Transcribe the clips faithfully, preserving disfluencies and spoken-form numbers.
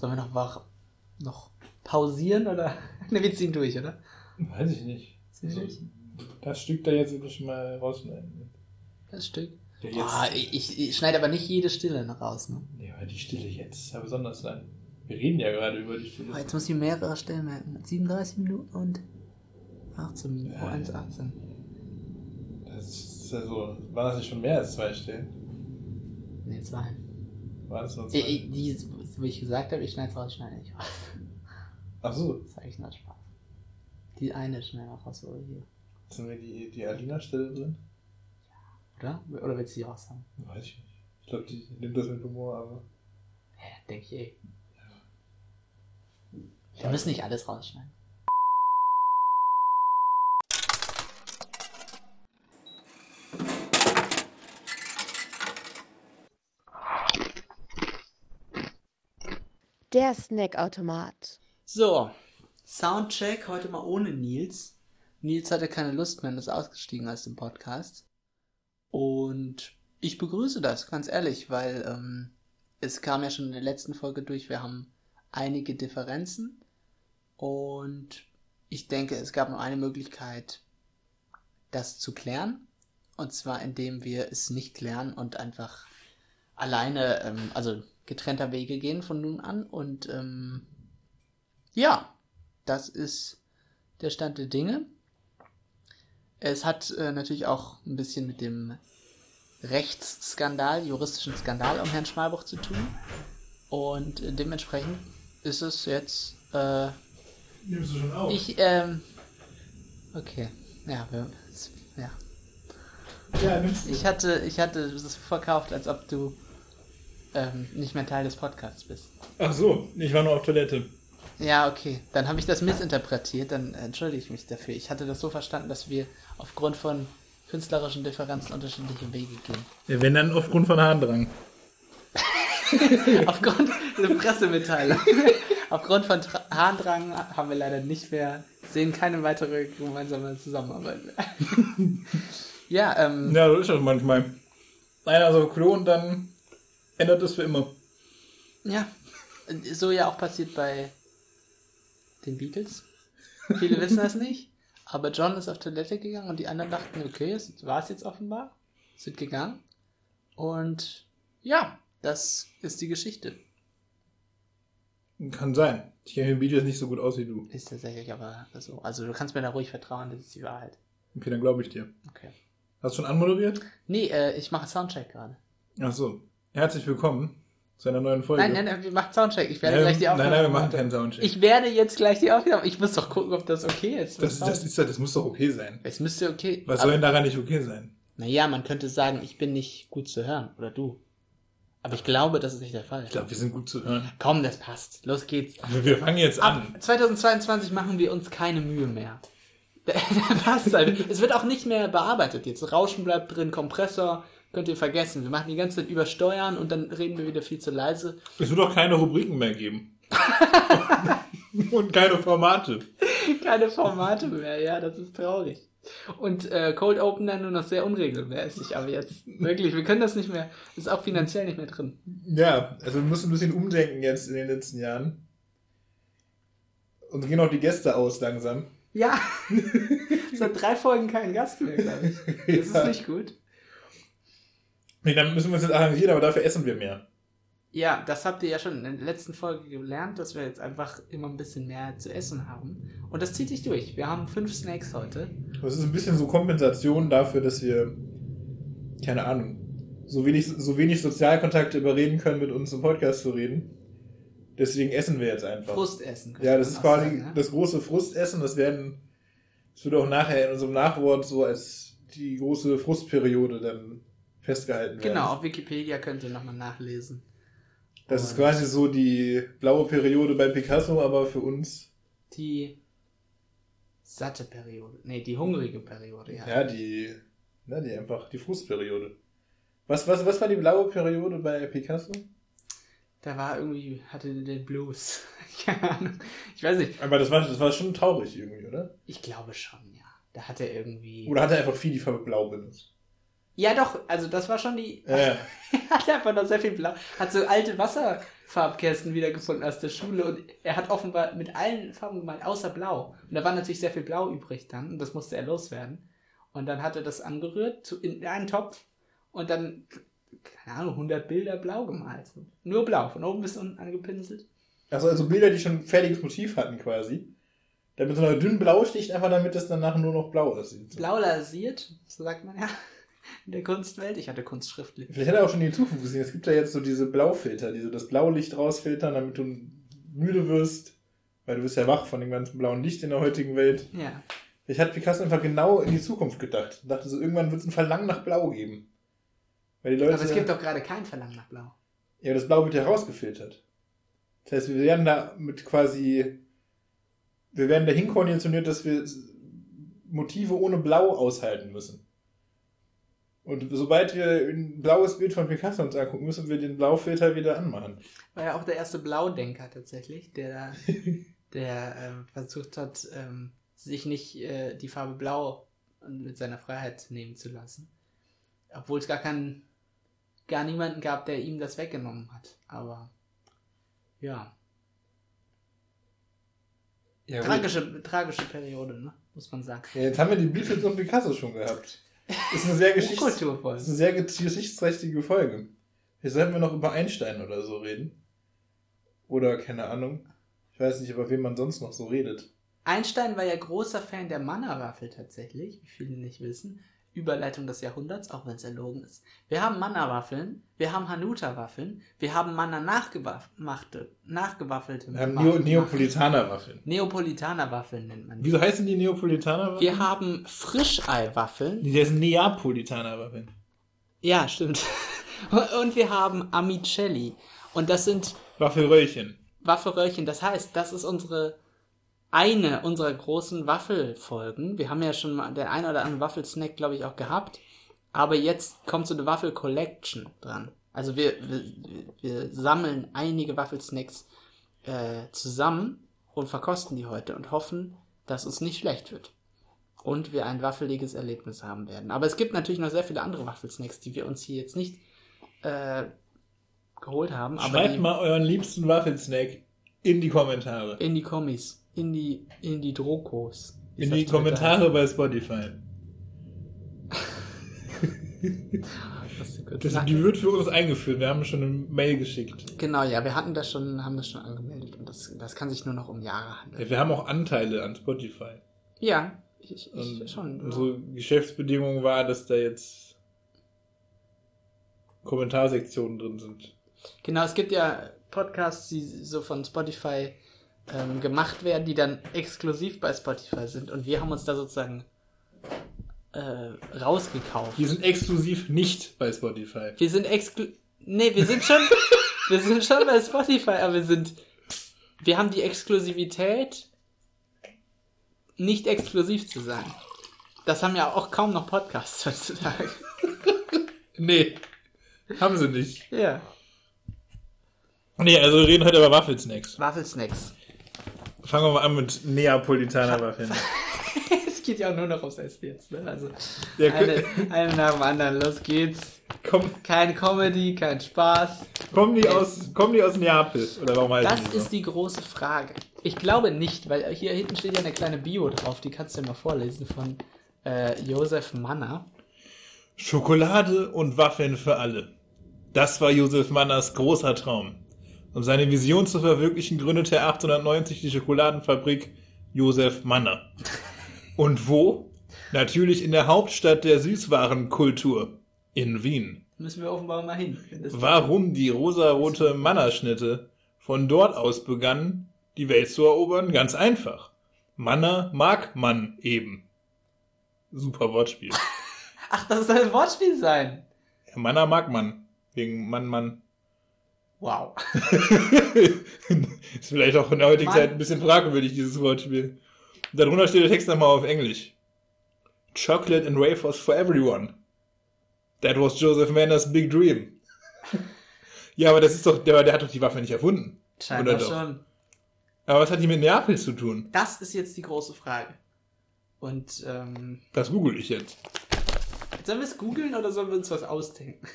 Sollen wir noch wach, noch pausieren oder? Ne, wir ziehen durch, oder? Weiß ich nicht. Also, das Stück da jetzt wirklich mal rausschneiden. Das Stück? Ja, jetzt. Oh, ich, ich schneide aber nicht jede Stille raus, ne? Ja, die Stille jetzt ist ja besonders sein. Wir reden ja gerade über die Stille. Oh, jetzt muss ich mehrere Stellen merken. siebenunddreißig Minuten und achtzehn Minuten. Ja, eins achtzehn. Das ist ja so. War das nicht schon mehr als zwei Stellen? Ne, zwei. War das noch zwei? Ich, die, wo ich gesagt habe, ich schneide es raus, ich schneide nicht raus. Ach so. Das sage ich nur Spaß. Die eine schneide auch raus, oder hier. Sind wir die, die Alina-Stelle drin? Ja. Oder? Oder willst du die raus haben? Weiß ich nicht. Ich glaube, die nimmt das mit Humor, aber... Ja, denke ich eh. Wir müssen nicht alles rausschneiden. Der Snackautomat. So, Soundcheck heute mal ohne Nils. Nils hatte keine Lust mehr und ist ausgestiegen aus dem Podcast. Und ich begrüße das, ganz ehrlich, weil ähm, es kam ja schon in der letzten Folge durch, wir haben einige Differenzen. Und ich denke, es gab nur eine Möglichkeit, das zu klären. Und zwar, indem wir es nicht klären und einfach alleine, ähm, also getrennter Wege gehen von nun an. Und ähm, ja, das ist der Stand der Dinge. Es hat äh, natürlich auch ein bisschen mit dem Rechtsskandal, juristischen Skandal um Herrn Schmalbuch zu tun. Und äh, dementsprechend ist es jetzt... Äh, Nimmst du schon auf? Ich, ähm... Okay. Ja, wir, ja. Ja, nimmst du. Ich hatte, ich hatte es verkauft, als ob du ähm, nicht mehr Teil des Podcasts bist. Ach so, ich war nur auf Toilette. Ja, okay. Dann habe ich das missinterpretiert, dann entschuldige ich mich dafür. Ich hatte das so verstanden, dass wir aufgrund von künstlerischen Differenzen unterschiedliche Wege gehen. Ja, wenn dann aufgrund von Harndrang. Aufgrund einer Pressemitteilung. Aufgrund von Tra- Harndrang haben wir leider nicht mehr, sehen keine weitere gemeinsame Zusammenarbeit mehr. Ja, ähm... Ja, so ist das manchmal. Einer so Klo und dann ändert es für immer. Ja, so ja auch passiert bei den Beatles. Viele wissen das nicht, aber John ist auf Toilette gegangen und die anderen dachten, okay, das war es jetzt offenbar, sind gegangen. Und ja, das ist die Geschichte. Kann sein. Ich kenne den Videos nicht so gut aus wie du. Ist tatsächlich aber so. Also du kannst mir da ruhig vertrauen, das ist die Wahrheit. Okay, dann glaube ich dir. Okay. Hast du schon anmoderiert? Nee, äh, ich mache Soundcheck gerade. Ach so. Herzlich willkommen zu einer neuen Folge. Nein, nein, nein, wir machen Soundcheck. Ich werde nein, gleich die Aufnahme. Nein, nein, wir machen keinen Soundcheck. Ich werde jetzt gleich die Aufnahme. Ich muss doch gucken, ob das okay ist. Das, das, ist, das muss doch okay sein. Es müsste okay. Was soll denn daran nicht okay sein? Naja, man könnte sagen, ich bin nicht gut zu hören. Oder du. Aber ich glaube, das ist nicht der Fall. Ich glaube, wir sind gut zu hören. Komm, das passt. Los geht's. Aber wir fangen jetzt an. Ab zweitausendzweiundzwanzig machen wir uns keine Mühe mehr. Passt halt. Es wird auch nicht mehr bearbeitet jetzt. Rauschen bleibt drin, Kompressor, könnt ihr vergessen. Wir machen die ganze Zeit übersteuern und dann reden wir wieder viel zu leise. Es wird auch keine Rubriken mehr geben. Und keine Formate. Keine Formate mehr, ja, das ist traurig. Und äh, Cold Opener nur noch sehr unregelmäßig, aber jetzt wirklich, wir können das nicht mehr, ist auch finanziell nicht mehr drin. Ja, also wir müssen ein bisschen umdenken jetzt in den letzten Jahren. Und gehen auch die Gäste aus langsam. Ja, seit drei Folgen keinen Gast mehr, glaube ich. Das ja. Ist nicht gut. Nee, dann müssen wir uns jetzt arrangieren, aber dafür essen wir mehr. Ja, das habt ihr ja schon in der letzten Folge gelernt, dass wir jetzt einfach immer ein bisschen mehr zu essen haben. Und das zieht sich durch. Wir haben fünf Snacks heute. Das ist ein bisschen so Kompensation dafür, dass wir, keine Ahnung, so wenig, so wenig Sozialkontakte überreden können, mit uns im Podcast zu reden. Deswegen essen wir jetzt einfach. Frustessen. Ja, das ist quasi sagen, ne? Das große Frustessen. Das werden, das wird auch nachher in unserem Nachwort so als die große Frustperiode dann festgehalten werden. Genau, auf Wikipedia könnt ihr nochmal nachlesen. Das ist quasi so die blaue Periode bei Picasso, aber für uns... Die satte Periode. Nee, die hungrige Periode, ja. Ja, die, na, die einfach, die Frustperiode. Was, was, was war die blaue Periode bei Picasso? Da war irgendwie, hatte den Blues. Keine Ahnung. Ich weiß nicht. Aber das war, das war schon traurig irgendwie, oder? Ich glaube schon, ja. Da hat er irgendwie... Oder hat er einfach viel die Farbe blau benutzt? Ja, doch, also das war schon die... Ja. Hat einfach noch sehr viel Blau. Hat so alte Wasser, Farbkästen wiedergefunden aus der Schule und er hat offenbar mit allen Farben gemalt, außer Blau. Und da war natürlich sehr viel Blau übrig dann und das musste er loswerden. Und dann hat er das angerührt in einen Topf und dann, keine Ahnung, hundert Bilder blau gemalt. Nur blau, von oben bis unten angepinselt. Also, also Bilder, die schon ein fertiges Motiv hatten quasi. Dann mit so einer dünnen Blausticht, einfach damit es danach nur noch blau aussieht. Blau lasiert, so sagt man ja. In der Kunstwelt, ich hatte Kunstschriftlich. Vielleicht hat er auch schon die Zukunft gesehen. Es gibt ja jetzt so diese Blaufilter, die so das Blaulicht rausfiltern, damit du müde wirst, weil du bist ja wach von dem ganzen blauen Licht in der heutigen Welt. Ja. Vielleicht hat Picasso einfach genau in die Zukunft gedacht. Und dachte so, irgendwann wird es ein Verlangen nach Blau geben. Weil die Leute Aber es ja... gibt doch gerade kein Verlangen nach Blau. Ja, aber das Blau wird ja rausgefiltert. Das heißt, wir werden da mit quasi, wir werden dahin konditioniert, dass wir Motive ohne Blau aushalten müssen. Und sobald wir ein blaues Bild von Picasso uns angucken, müssen wir den Blaufilter wieder anmachen. War ja auch der erste Blaudenker tatsächlich, der, der ähm, versucht hat, ähm, sich nicht äh, die Farbe Blau mit seiner Freiheit nehmen zu lassen. Obwohl es gar keinen, gar niemanden gab, der ihm das weggenommen hat. Aber ja. ja tragische, tragische Periode, ne? Muss man sagen. Ja, jetzt haben wir die Beatles und Picasso schon gehabt. Das ist eine sehr, Geschichts- das ist eine sehr geschichtsträchtige Folge. Jetzt sollten wir noch über Einstein oder so reden. Oder, keine Ahnung. Ich weiß nicht, über wen man sonst noch so redet. Einstein war ja großer Fan der Manna-Waffel tatsächlich, wie viele nicht wissen. Überleitung des Jahrhunderts, auch wenn es erlogen ist. Wir haben Manna-Waffeln, wir haben Hanuta-Waffeln, wir haben Manna-nachgewaffelte. Nachgewaffelte wir haben Neo- Neapolitaner-Waffeln. Neapolitaner-Waffeln nennt man die. Wieso heißen die Neapolitaner-Waffeln? Wir haben Frischei-Waffeln. Die heißen Neapolitaner-Waffeln. Ja, stimmt. Und wir haben Amicelli. Und das sind... Waffelröllchen. Waffelröllchen, das heißt, das ist unsere... eine unserer großen Waffelfolgen. Wir haben ja schon mal den einen oder anderen Waffelsnack, glaube ich, auch gehabt. Aber jetzt kommt so eine Waffel-Collection dran. Also wir, wir, wir sammeln einige Waffelsnacks äh, zusammen und verkosten die heute und hoffen, dass uns nicht schlecht wird. Und wir ein waffeliges Erlebnis haben werden. Aber es gibt natürlich noch sehr viele andere Waffelsnacks, die wir uns hier jetzt nicht äh, geholt haben. Schreibt aber die, mal euren liebsten Waffelsnack in die Kommentare. In die Kommis. In die, in die Drokos. In die Kommentare bei Spotify. das, die wird für uns eingeführt. Wir haben schon eine Mail geschickt. Genau, ja, wir hatten das schon, haben das schon angemeldet. Und das, das kann sich nur noch um Jahre handeln. Ja, wir haben auch Anteile an Spotify. Ja, ich, ich schon. Unsere Geschäftsbedingung war, dass da jetzt Kommentarsektionen drin sind. Genau, es gibt ja Podcasts, die so von Spotify gemacht werden, die dann exklusiv bei Spotify sind. Und wir haben uns da sozusagen äh, rausgekauft. Wir sind exklusiv nicht bei Spotify. Wir sind exklusiv... Nee, wir sind schon... wir sind schon bei Spotify, aber wir sind... Wir haben die Exklusivität, nicht exklusiv zu sein. Das haben ja auch kaum noch Podcasts heutzutage. Nee, haben sie nicht. Ja. Nee, also wir reden heute über Waffelsnacks. Waffelsnacks. Fangen wir mal an mit Neapolitaner-Waffeln. Es geht ja auch nur noch aufs Essen jetzt, ne? Also ja, eine, einen nach dem anderen, los geht's. Komm. Kein Comedy, kein Spaß. Kommen die aus, kommen die aus Neapel? Oder warum heißt das? Das ist die große Frage. Ich glaube nicht, weil hier hinten steht ja eine kleine Bio drauf, die kannst du dir mal vorlesen, von äh, Josef Manna. Schokolade und Waffeln für alle. Das war Josef Mannas großer Traum. Um seine Vision zu verwirklichen, gründete er achtzehnhundertneunzig die Schokoladenfabrik Josef Manna. Und wo? Natürlich in der Hauptstadt der Süßwarenkultur, in Wien. Müssen wir offenbar mal hin. Warum die rosarote Manna-Schnitte von dort aus begannen, die Welt zu erobern? Ganz einfach. Manna mag man eben. Super Wortspiel. Ach, das soll ein Wortspiel sein. Ja, Manna mag man. Wegen Mann, Mann. Wow. Ist vielleicht auch in der heutigen Mann. Zeit ein bisschen fragwürdig, dieses Wortspiel. Darunter steht der Text nochmal auf Englisch. Chocolate and wafers for everyone. That was Joseph Manna's big dream. Ja, aber das ist doch, der, der hat doch die Waffe nicht erfunden. Scheinbar oder doch? Schon. Aber was hat die mit Neapel zu tun? Das ist jetzt die große Frage. Und, ähm... das google ich jetzt. Sollen wir es googeln oder sollen wir uns was ausdenken?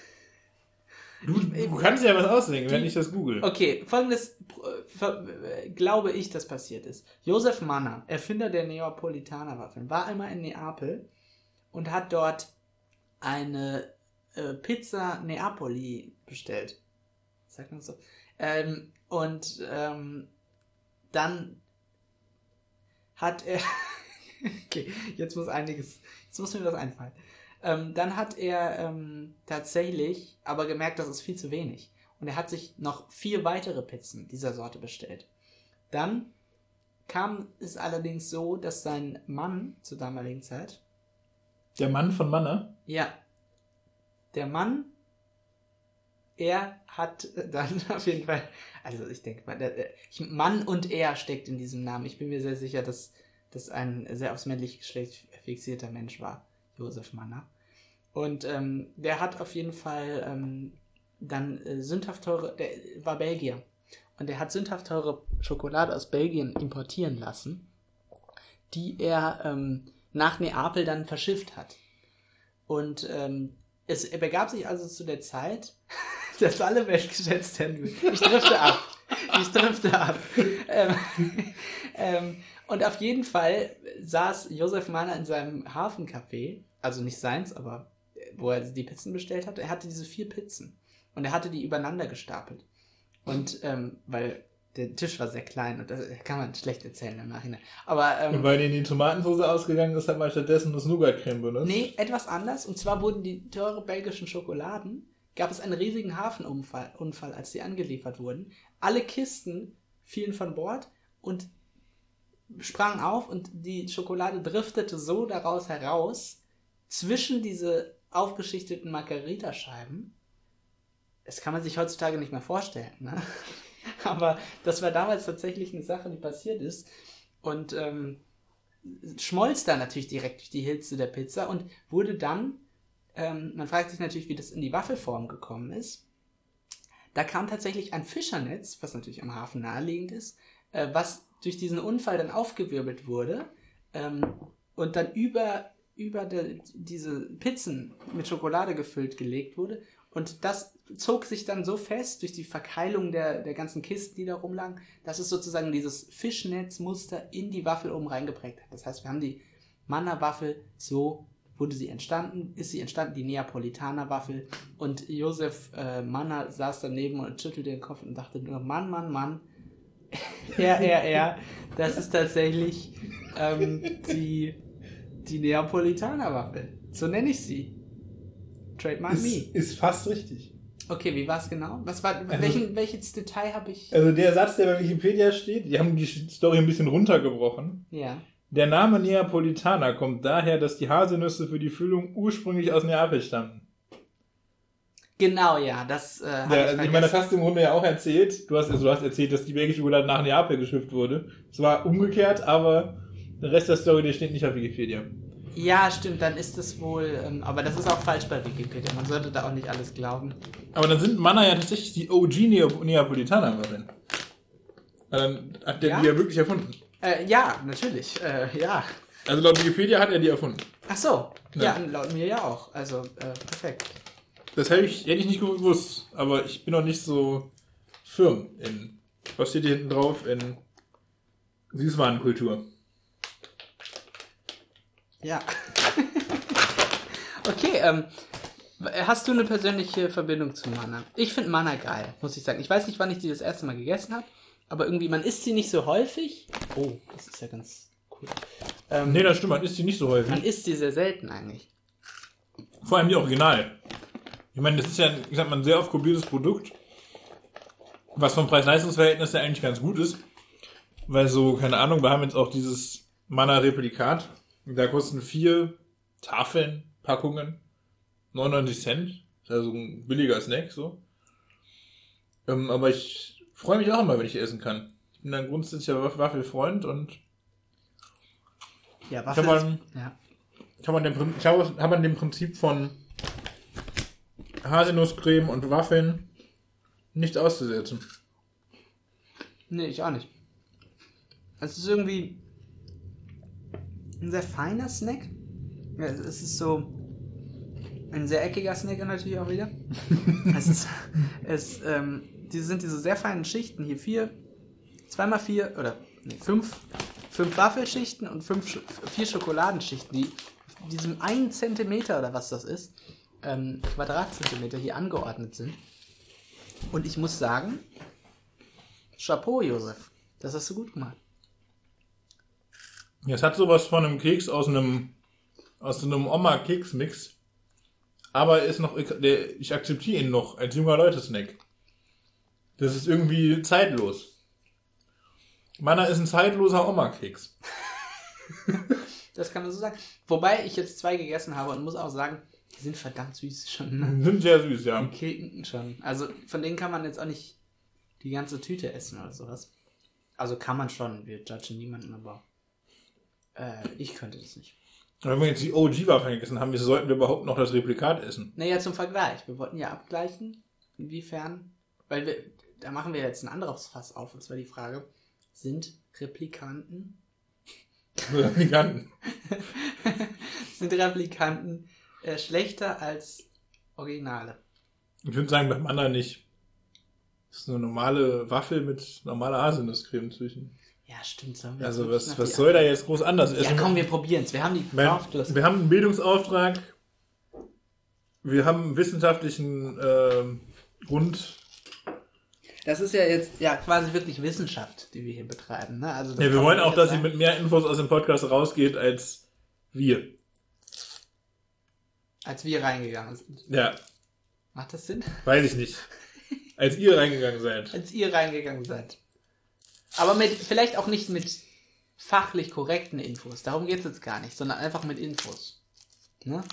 Du, du kannst ja was ausdenken, wenn ich das google. Okay, folgendes glaube ich, das passiert ist. Josef Manna, Erfinder der Neapolitanerwaffeln, war einmal in Neapel und hat dort eine äh, Pizza Neapoli bestellt. Sagt man so. Ähm, und ähm, dann hat er... okay, jetzt muss einiges... Jetzt muss mir was einfallen. Ähm, dann hat er ähm, tatsächlich aber gemerkt, das ist viel zu wenig. Und er hat sich noch vier weitere Pizzen dieser Sorte bestellt. Dann kam es allerdings so, dass sein Mann zur damaligen Zeit... Der Mann von Manne? Ja. Der Mann, er hat dann auf jeden Fall... Also ich denke mal, Mann und er steckt in diesem Namen. Ich bin mir sehr sicher, dass das ein sehr aufs männliche Geschlecht fixierter Mensch war. Josef Manna. Und ähm, der hat auf jeden Fall ähm, dann äh, sündhaft teure, der war Belgier, und der hat sündhaft teure Schokolade aus Belgien importieren lassen, die er ähm, nach Neapel dann verschifft hat. Und ähm, es begab sich also zu der Zeit, dass alle Welt geschätzt werden. Ich drifte ab. Ich drifte ab. Ähm, ähm, und auf jeden Fall saß Josef Mahner in seinem Hafencafé, also nicht seins, aber wo er die Pizzen bestellt hat. Er hatte diese vier Pizzen und er hatte die übereinander gestapelt. Und ähm, weil der Tisch war sehr klein und das kann man schlecht erzählen im Nachhinein. Aber, ähm, und weil denen die Tomatensauce ausgegangen ist, hat man stattdessen das Nougat-Creme benutzt. Nee, etwas anders. Und zwar wurden die teure belgischen Schokoladen, gab es einen riesigen Hafenunfall, Unfall, als die angeliefert wurden. Alle Kisten fielen von Bord und sprangen auf, und die Schokolade driftete so daraus heraus, zwischen diese aufgeschichteten Margaritascheiben. Das kann man sich heutzutage nicht mehr vorstellen, ne? Aber das war damals tatsächlich eine Sache, die passiert ist, und ähm, schmolz dann natürlich direkt durch die Hitze der Pizza und wurde dann, ähm, man fragt sich natürlich, wie das in die Waffelform gekommen ist. Da kam tatsächlich ein Fischernetz, was natürlich am Hafen naheliegend ist, äh, was durch diesen Unfall dann aufgewirbelt wurde, ähm, und dann über, über de, diese Pizzen mit Schokolade gefüllt gelegt wurde. Und das zog sich dann so fest durch die Verkeilung der, der ganzen Kisten, die da rumlagen, dass es sozusagen dieses Fischnetzmuster in die Waffel oben reingeprägt hat. Das heißt, wir haben die Manna-Waffel, so wurde sie entstanden, ist sie entstanden, die Neapolitaner-Waffel. Und Josef äh, Manna saß daneben und schüttelte den Kopf und dachte nur, Mann, Mann, Mann, ja, ja, ja, das ist tatsächlich ähm, die, die Neapolitaner-Waffel. So nenne ich sie. Trademark ist, me. Ist fast richtig. Okay, wie war es genau? Was war, also, welchen, welches Detail habe ich... Also der Satz, der bei Wikipedia steht, die haben die Story ein bisschen runtergebrochen. Ja. Der Name Neapolitaner kommt daher, dass die Haselnüsse für die Füllung ursprünglich aus Neapel stammten. Genau, ja, das äh, habe ja, ich also Ich meine, das hast du im Grunde ja auch erzählt. Du hast, also, du hast erzählt, dass die belgische Schokolade nach Neapel geschifft wurde. Es war umgekehrt, aber der Rest der Story, der steht nicht auf Wikipedia. Ja, stimmt, dann ist es wohl... Ähm, aber das ist auch falsch bei Wikipedia. Man sollte da auch nicht alles glauben. Aber dann sind Manna ja tatsächlich die O G Neapolitaner. Dann hat der ja? die ja wirklich erfunden. Äh, ja, natürlich. Äh, ja. Also laut Wikipedia hat er die erfunden. Ach so. Ja, ja laut mir ja auch. Also, äh, perfekt. Das hätte ich, hätte ich nicht gewusst, aber ich bin noch nicht so firm in... Was steht hier hinten drauf? In Süßwarenkultur. Ja. Okay, ähm, hast du eine persönliche Verbindung zu Manna? Ich finde Manna geil, muss ich sagen. Ich weiß nicht, wann ich die das erste Mal gegessen habe, aber irgendwie, man isst sie nicht so häufig. Oh, das ist ja ganz cool. Ähm, nee, das stimmt, man isst sie nicht so häufig. Man isst sie sehr selten eigentlich. Vor allem die Original. Ich meine, das ist ja, ich sag mal, ein sehr oft kopiertes Produkt, was vom Preis-Leistungs-Verhältnis ja eigentlich ganz gut ist, weil so, keine Ahnung, wir haben jetzt auch dieses Manna-Replikat, da kosten vier Tafeln, Packungen, neunundneunzig Cent, also ein billiger Snack, so. Ähm, aber ich freue mich auch immer, wenn ich essen kann. Ich bin ein grundsätzlicher Waffelfreund und ja, Waffel kann man, ist, ja. kann man dem, kann man dem Prinzip von Haselnusscreme und Waffeln nicht auszusetzen. Nee, ich auch nicht. Es ist irgendwie ein sehr feiner Snack. Ja, es ist so Ein sehr eckiger Sneaker natürlich auch wieder. es ist, es, ähm, diese sind diese sehr feinen Schichten. Hier vier, zweimal vier oder nee, fünf, fünf Waffelschichten und fünf, vier Schokoladenschichten, die diesem einen Zentimeter oder was das ist, ähm, Quadratzentimeter hier angeordnet sind. Und ich muss sagen, Chapeau, Josef, das hast du gut gemacht. Ja, es hat sowas von einem Keks aus einem, aus einem Oma-Keks-Mix. Aber ist noch, ich akzeptiere ihn noch als junger Leute-Snack. Das ist irgendwie zeitlos. Meiner ist ein zeitloser Oma-Keks. Das kann man so sagen. Wobei ich jetzt zwei gegessen habe und muss auch sagen, die sind verdammt süß schon. Ne? Sind sehr süß, ja. Die Keken schon. Also von denen kann man jetzt auch nicht die ganze Tüte essen oder sowas. Also kann man schon. Wir judgen niemanden, aber äh, ich könnte das nicht. Wenn wir jetzt die O G-Waffen gegessen haben, sollten wir überhaupt noch das Replikat essen? Naja, zum Vergleich. Wir wollten ja abgleichen, inwiefern, weil wir, da machen wir jetzt ein anderes Fass auf, und zwar die Frage, sind Replikanten Replikanten. sind Replikanten äh, schlechter als Originale? Ich würde sagen, beim anderen nicht. Das ist eine normale Waffel mit normaler Haselnusscreme zwischen. Ja, stimmt. Wir also was, was soll da jetzt groß anders ja, essen? Ja, komm, wir probieren es. Wir haben die Kraft. Wir haben einen Bildungsauftrag. Wir haben einen wissenschaftlichen äh, Grund. Das ist ja jetzt ja quasi wirklich Wissenschaft, die wir hier betreiben. Ne? Also ja, wir wollen auch, dass sie mit mehr Infos aus dem Podcast rausgeht, als wir. Als wir reingegangen sind. Ja. Macht das Sinn? Weiß ich nicht. Als ihr reingegangen seid. Als ihr reingegangen seid. Aber mit, vielleicht auch nicht mit fachlich korrekten Infos. Darum geht es jetzt gar nicht, sondern einfach mit Infos. Ne?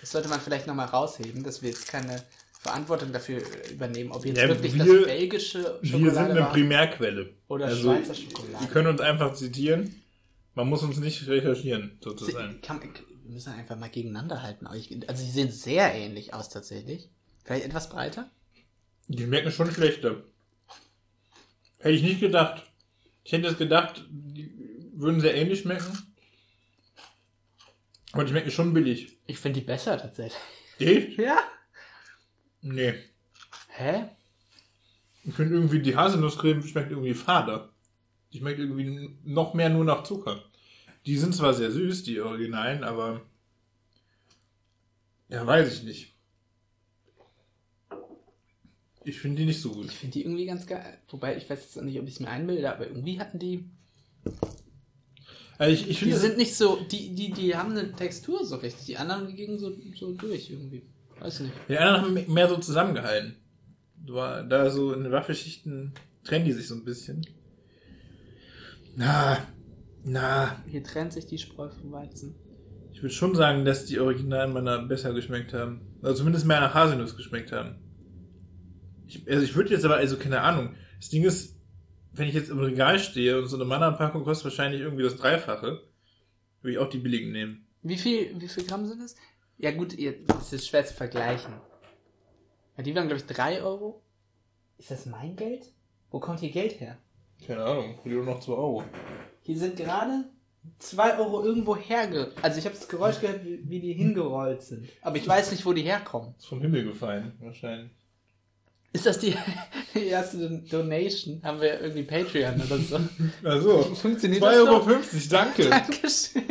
Das sollte man vielleicht nochmal rausheben, dass wir jetzt keine Verantwortung dafür übernehmen, ob jetzt ja, wirklich wir, das belgische Schokolade wir sind eine war Primärquelle. Oder also Schweizer Schokolade. Wir können uns einfach zitieren. Man muss uns nicht recherchieren, sozusagen. Kann, wir müssen einfach mal gegeneinander halten. Also sie sehen sehr ähnlich aus tatsächlich. Vielleicht etwas breiter? Die merken schon schlechter. Hätte ich nicht gedacht. Ich hätte jetzt gedacht, die würden sehr ähnlich schmecken. Aber die schmecken schon billig. Ich finde die besser tatsächlich. Echt? Ja? Nee. Hä? Ich finde irgendwie, die Haselnusscreme schmeckt irgendwie fader. Die schmeckt irgendwie noch mehr nur nach Zucker. Die sind zwar sehr süß, die Originalen, aber ja, weiß ich nicht. Ich finde die nicht so gut. Ich finde die irgendwie ganz geil. Wobei, ich weiß jetzt nicht, ob ich es mir einbilde, aber irgendwie hatten die... Also ich, ich die sind nicht so... Die, die, die haben eine Textur so richtig. Die anderen gingen so, so durch irgendwie. Weiß nicht. Die anderen haben mehr so zusammengehalten. Da so in den Waffelschichten trennen die sich so ein bisschen. Na, na. Hier trennt sich die Spreu vom Weizen. Ich würde schon sagen, dass die Originalen meiner besser geschmeckt haben. Also zumindest mehr nach Haselnuss geschmeckt haben. Ich, also ich würde jetzt aber, also keine Ahnung, das Ding ist, wenn ich jetzt im Regal stehe und so eine Mannerpackung kostet wahrscheinlich irgendwie das Dreifache, würde ich auch die billigen nehmen. Wie viel, wie viel Gramm sind das? Ja gut, das ist jetzt schwer zu vergleichen. Die waren, glaube ich, drei Euro. Ist das mein Geld? Wo kommt hier Geld her? Keine Ahnung, nur noch zwei Euro. Hier sind gerade zwei Euro irgendwo herge... Also ich habe das Geräusch gehört, wie, wie die hingerollt sind. Aber ich weiß nicht, wo die herkommen. Ist vom Himmel gefallen, wahrscheinlich. Ist das die, die erste Donation? Haben wir irgendwie Patreon oder so? Ach so. Funktioniert das so? zwei Euro fünfzig, danke. Dankeschön.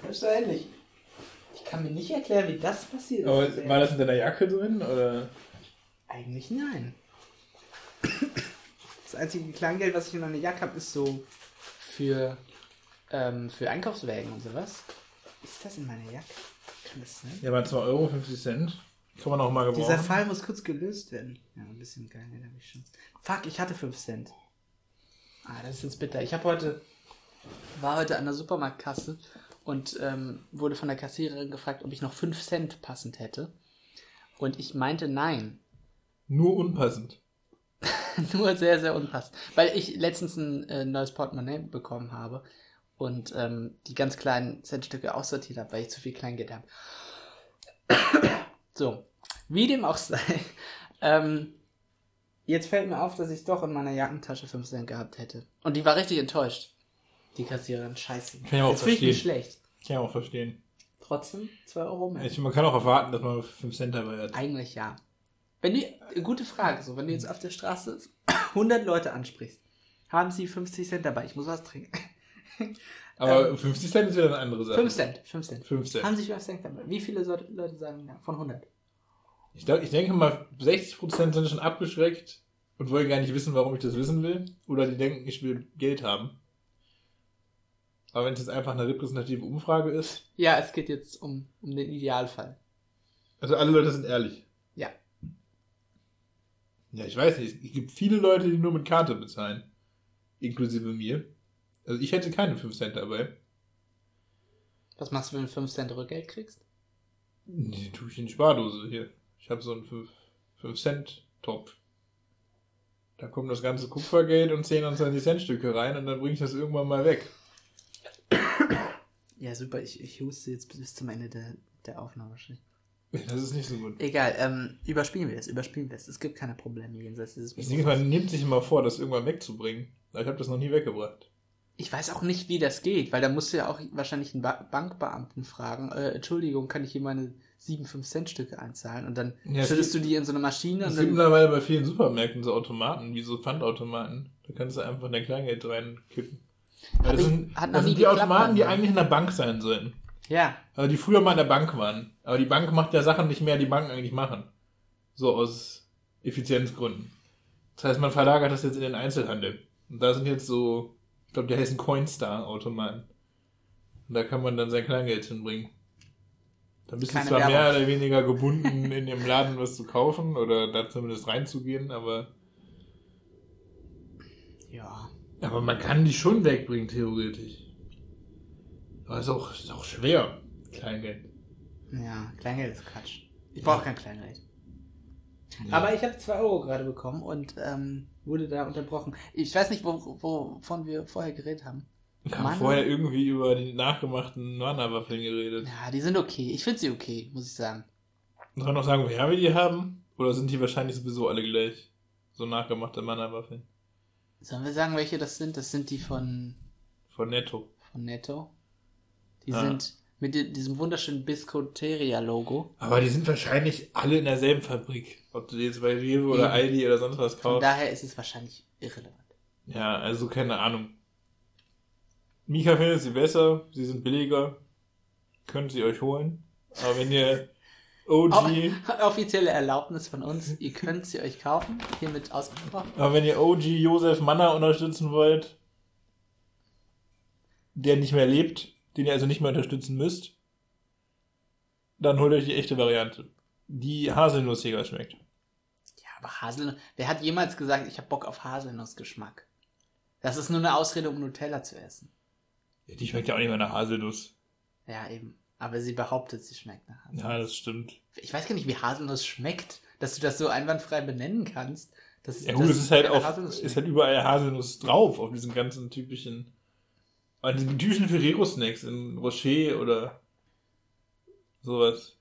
Wahrscheinlich. Ich kann mir nicht erklären, wie das passiert ist. Aber war das in deiner Jacke drin, oder? Eigentlich nein. Das einzige Kleingeld, was ich in meiner Jacke habe, ist so für, ähm, für Einkaufswagen und sowas. Ist das in meiner Jacke? Kann das sein? Ja, bei zwei Euro fünfzig. Kann man auch mal gebrauchen. Dieser Fall muss kurz gelöst werden. Ja, ein bisschen geil, da habe ich schon. Fuck, ich hatte fünf Cent. Ah, das ist jetzt bitter. Ich habe heute, war heute an der Supermarktkasse und ähm, wurde von der Kassiererin gefragt, ob ich noch fünf Cent passend hätte. Und ich meinte nein. Nur unpassend. Nur sehr, sehr unpassend. Weil ich letztens ein äh, neues Portemonnaie bekommen habe und ähm, die ganz kleinen Centstücke aussortiert habe, weil ich zu viel Kleingeld habe. So, wie dem auch sei, ähm, jetzt fällt mir auf, dass ich doch in meiner Jackentasche fünf Cent gehabt hätte. Und die war richtig enttäuscht, die Kassiererin. Scheiße. Kann ich auch verstehen. Jetzt fühle ich mich schlecht. Kann ich auch verstehen. Trotzdem zwei Euro mehr. Ich, man kann auch erwarten, dass man fünf Cent dabei hat. Eigentlich ja. Wenn du, gute Frage, so, wenn du jetzt auf der Straße hundert Leute ansprichst, haben sie fünfzig Cent dabei, ich muss was trinken. Aber ähm, fünfzig Cent ist wieder eine andere Sache. fünf Cent, fünf Cent. fünf Cent. Haben sie fünf Cent dabei? Wie viele Leute sagen ja, von hundert? Ich, glaub, ich denke mal, sechzig Prozent sind schon abgeschreckt und wollen gar nicht wissen, warum ich das wissen will. Oder die denken, ich will Geld haben. Aber wenn es jetzt einfach eine repräsentative Umfrage ist... Ja, es geht jetzt um, um den Idealfall. Also alle Leute sind ehrlich? Ja. Ja, ich weiß nicht. Es gibt viele Leute, die nur mit Karte bezahlen. Inklusive mir. Also ich hätte keine fünf Cent dabei. Was machst du, wenn du fünf Cent Rückgeld kriegst? Die tue ich in die Spardose hier. Ich habe so einen fünf Cent Topf. Da kommt das ganze Kupfergeld und zehn und zwanzig Cent Stücke rein und dann bringe ich das irgendwann mal weg. Ja, super. Ich, ich huste jetzt bis zum Ende der, der Aufnahme. Das ist nicht so gut. Egal, ähm, überspielen wir das, überspielen wir das. Es gibt keine Probleme jenseits dieses Problems. Ich denke, man nimmt sich immer vor, das irgendwann wegzubringen. Aber ich habe das noch nie weggebracht. Ich weiß auch nicht, wie das geht, weil da musst du ja auch wahrscheinlich einen ba- Bankbeamten fragen, äh, Entschuldigung, kann ich hier meine sieben fünf Cent Stücke einzahlen? Und dann ja, schüttest du die in so eine Maschine. Es gibt mittlerweile bei vielen Supermärkten so Automaten, wie so Pfandautomaten. Da kannst du einfach dein Kleingeld reinkippen. Das sind, ich, das sind die Automaten, die eigentlich in der Bank sein sollten. Ja. Also die früher mal in der Bank waren. Aber die Bank macht ja Sachen nicht mehr, die Banken eigentlich machen. So aus Effizienzgründen. Das heißt, man verlagert das jetzt in den Einzelhandel. Und da sind jetzt so... Ich glaube, die heißen Coinstar-Automaten. Und da kann man dann sein Kleingeld hinbringen. Da bist Keine du zwar Werbung. Mehr oder weniger gebunden, in dem Laden was zu kaufen oder da zumindest reinzugehen, aber... Ja. Aber man kann die schon wegbringen, theoretisch. Aber es ist, ist auch schwer, Kleingeld. Ja, Kleingeld ist Quatsch. Ich brauche kein Kleingeld. Nee. Aber ich habe zwei Euro gerade bekommen und... Ähm wurde da unterbrochen. Ich weiß nicht, wo, wo, wovon wir vorher geredet haben. Wir haben vorher irgendwie über die nachgemachten Manna-Waffeln geredet. Ja, die sind okay. Ich finde sie okay, muss ich sagen. Sollen wir noch sagen, woher wir die haben? Oder sind die wahrscheinlich sowieso alle gleich? So nachgemachte Manna-Waffeln. Sollen wir sagen, welche das sind? Das sind die von... Von Netto. Von Netto. Die ah. sind mit diesem wunderschönen Biscuiteria-Logo. Aber die sind wahrscheinlich alle in derselben Fabrik. Ob du die jetzt bei Rewe oder Aldi oder sonst was kaufst. Von daher ist es wahrscheinlich irrelevant. Ja, also keine Ahnung. Mika findet sie besser, sie sind billiger. Könnt sie euch holen. Aber wenn ihr O G... Offizielle Erlaubnis von uns, ihr könnt sie euch kaufen. Hiermit ausgesprochen. Aber wenn ihr O G Josef Manna unterstützen wollt, der nicht mehr lebt... den ihr also nicht mehr unterstützen müsst, dann holt euch die echte Variante, die haselnussiger schmeckt. Ja, aber Haselnuss... Wer hat jemals gesagt, ich habe Bock auf Haselnussgeschmack? Das ist nur eine Ausrede, um Nutella zu essen. Ja, die schmeckt ja auch nicht mehr nach Haselnuss. Ja, eben. Aber sie behauptet, sie schmeckt nach Haselnuss. Ja, das stimmt. Ich weiß gar nicht, wie Haselnuss schmeckt, dass du das so einwandfrei benennen kannst. Dass, ja gut, dass es ist halt, auf, ist halt überall Haselnuss drauf, auf diesen ganzen typischen... An diesen typischen Ferrero-Snacks in Rocher oder sowas.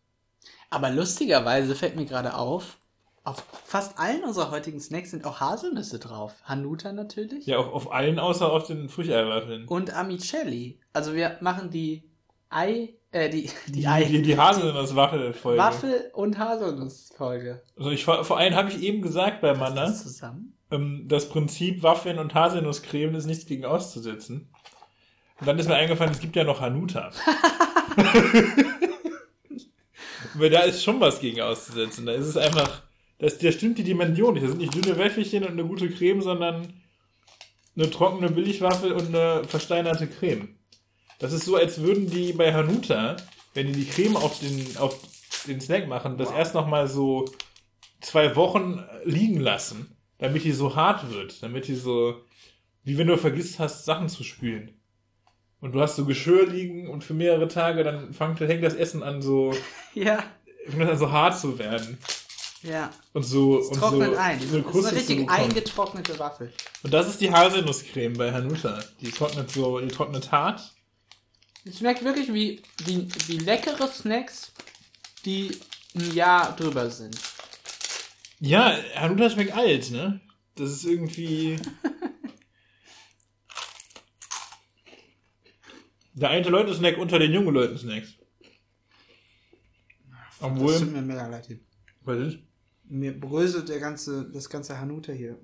Aber lustigerweise fällt mir gerade auf, auf fast allen unserer heutigen Snacks sind auch Haselnüsse drauf. Hanuta natürlich. Ja, auch auf allen, außer auf den Früchteiwaffeln. Und Amicelli. Also wir machen die Ei, äh, die, die, die Ei. Die, die Haselnuss-Waffel-Folge. Waffel- und Haselnuss-Folge. Also ich, vor allem habe ich eben gesagt bei Manna, das zusammen? Ähm, das Prinzip Waffeln und Haselnusscreme ist nichts gegen auszusetzen. Und dann ist mir eingefallen, es gibt ja noch Hanuta. Weil da ist schon was gegen auszusetzen. Da ist es einfach, das, da stimmt die Dimension nicht. Da sind nicht dünne Wäffelchen und eine gute Creme, sondern eine trockene Billigwaffel und eine versteinerte Creme. Das ist so, als würden die bei Hanuta, wenn die die Creme auf den, auf den Snack machen, das wow. erst nochmal so zwei Wochen liegen lassen, damit die so hart wird. Damit die so, wie wenn du vergisst hast, Sachen zu spülen. Und du hast so Geschirr liegen und für mehrere Tage, dann fängt, hängt das Essen an so, ja. an so hart zu werden. Ja. Und so, es und trocknet so, ein. So das ist eine richtig eingetrocknete Waffel. Und das ist die Haselnusscreme bei Hanuta. Die trocknet so, die trocknet hart. Die schmeckt wirklich wie, wie, wie leckere Snacks, die ein Jahr drüber sind. Ja, Hanuta schmeckt alt, ne? Das ist irgendwie... Der alte Leuten-Snack unter den jungen Leuten-Snacks. Obwohl, das tut mir mega leid hier. Was ist? Mir bröselt der ganze, das ganze Hanuta hier.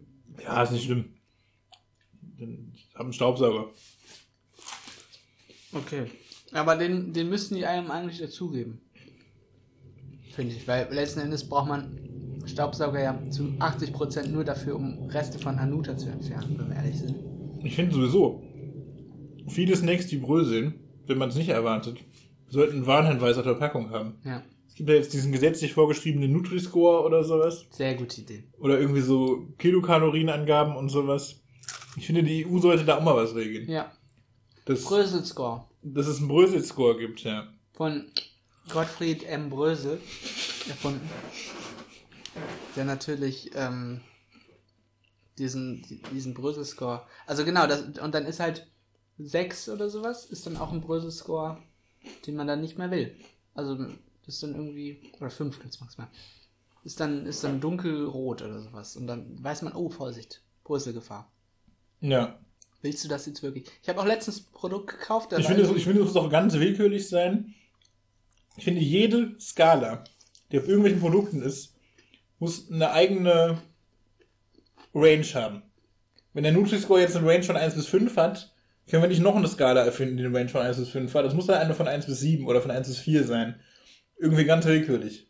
Ja, ist nicht schlimm. Ich habe einen Staubsauger. Okay. Aber den, den müssten die einem eigentlich dazugeben. Finde ich. Weil letzten Endes braucht man Staubsauger ja zu achtzig Prozent nur dafür, um Reste von Hanuta zu entfernen, wenn wir ehrlich sind. Ich finde sowieso, viele Snacks, die bröseln, wenn man es nicht erwartet, sollten einen Warnhinweis auf der Packung haben. Ja. Es gibt ja jetzt diesen gesetzlich vorgeschriebenen Nutri-Score oder sowas. Sehr gute Idee. Oder irgendwie so Kilokalorienangaben und sowas. Ich finde, die E U sollte da auch mal was regeln. Ja. Das, Brösel-Score. Dass es einen Brösel-Score gibt, ja. Von Gottfried M. Brösel erfunden. Der natürlich ähm, diesen, diesen Brösel-Score. Also genau, das, und dann ist halt sechs oder sowas, ist dann auch ein Brösel-Score, den man dann nicht mehr will. Also das ist dann irgendwie, oder fünf gibt es maximal. Ist dann, ist dann dunkelrot oder sowas. Und dann weiß man, oh, Vorsicht, Bröselgefahr. Ja. Willst du das jetzt wirklich? Ich habe auch letztens ein Produkt gekauft. Ich finde, es, ich finde, es muss auch ganz willkürlich sein. Ich finde, jede Skala, die auf irgendwelchen Produkten ist, muss eine eigene Range haben. Wenn der Nutri-Score jetzt eine Range von eins bis fünf hat, können wir nicht noch eine Skala erfinden, die eine Range von eins bis fünf hat. Das muss dann eine von eins bis sieben oder von eins bis vier sein. Irgendwie ganz willkürlich.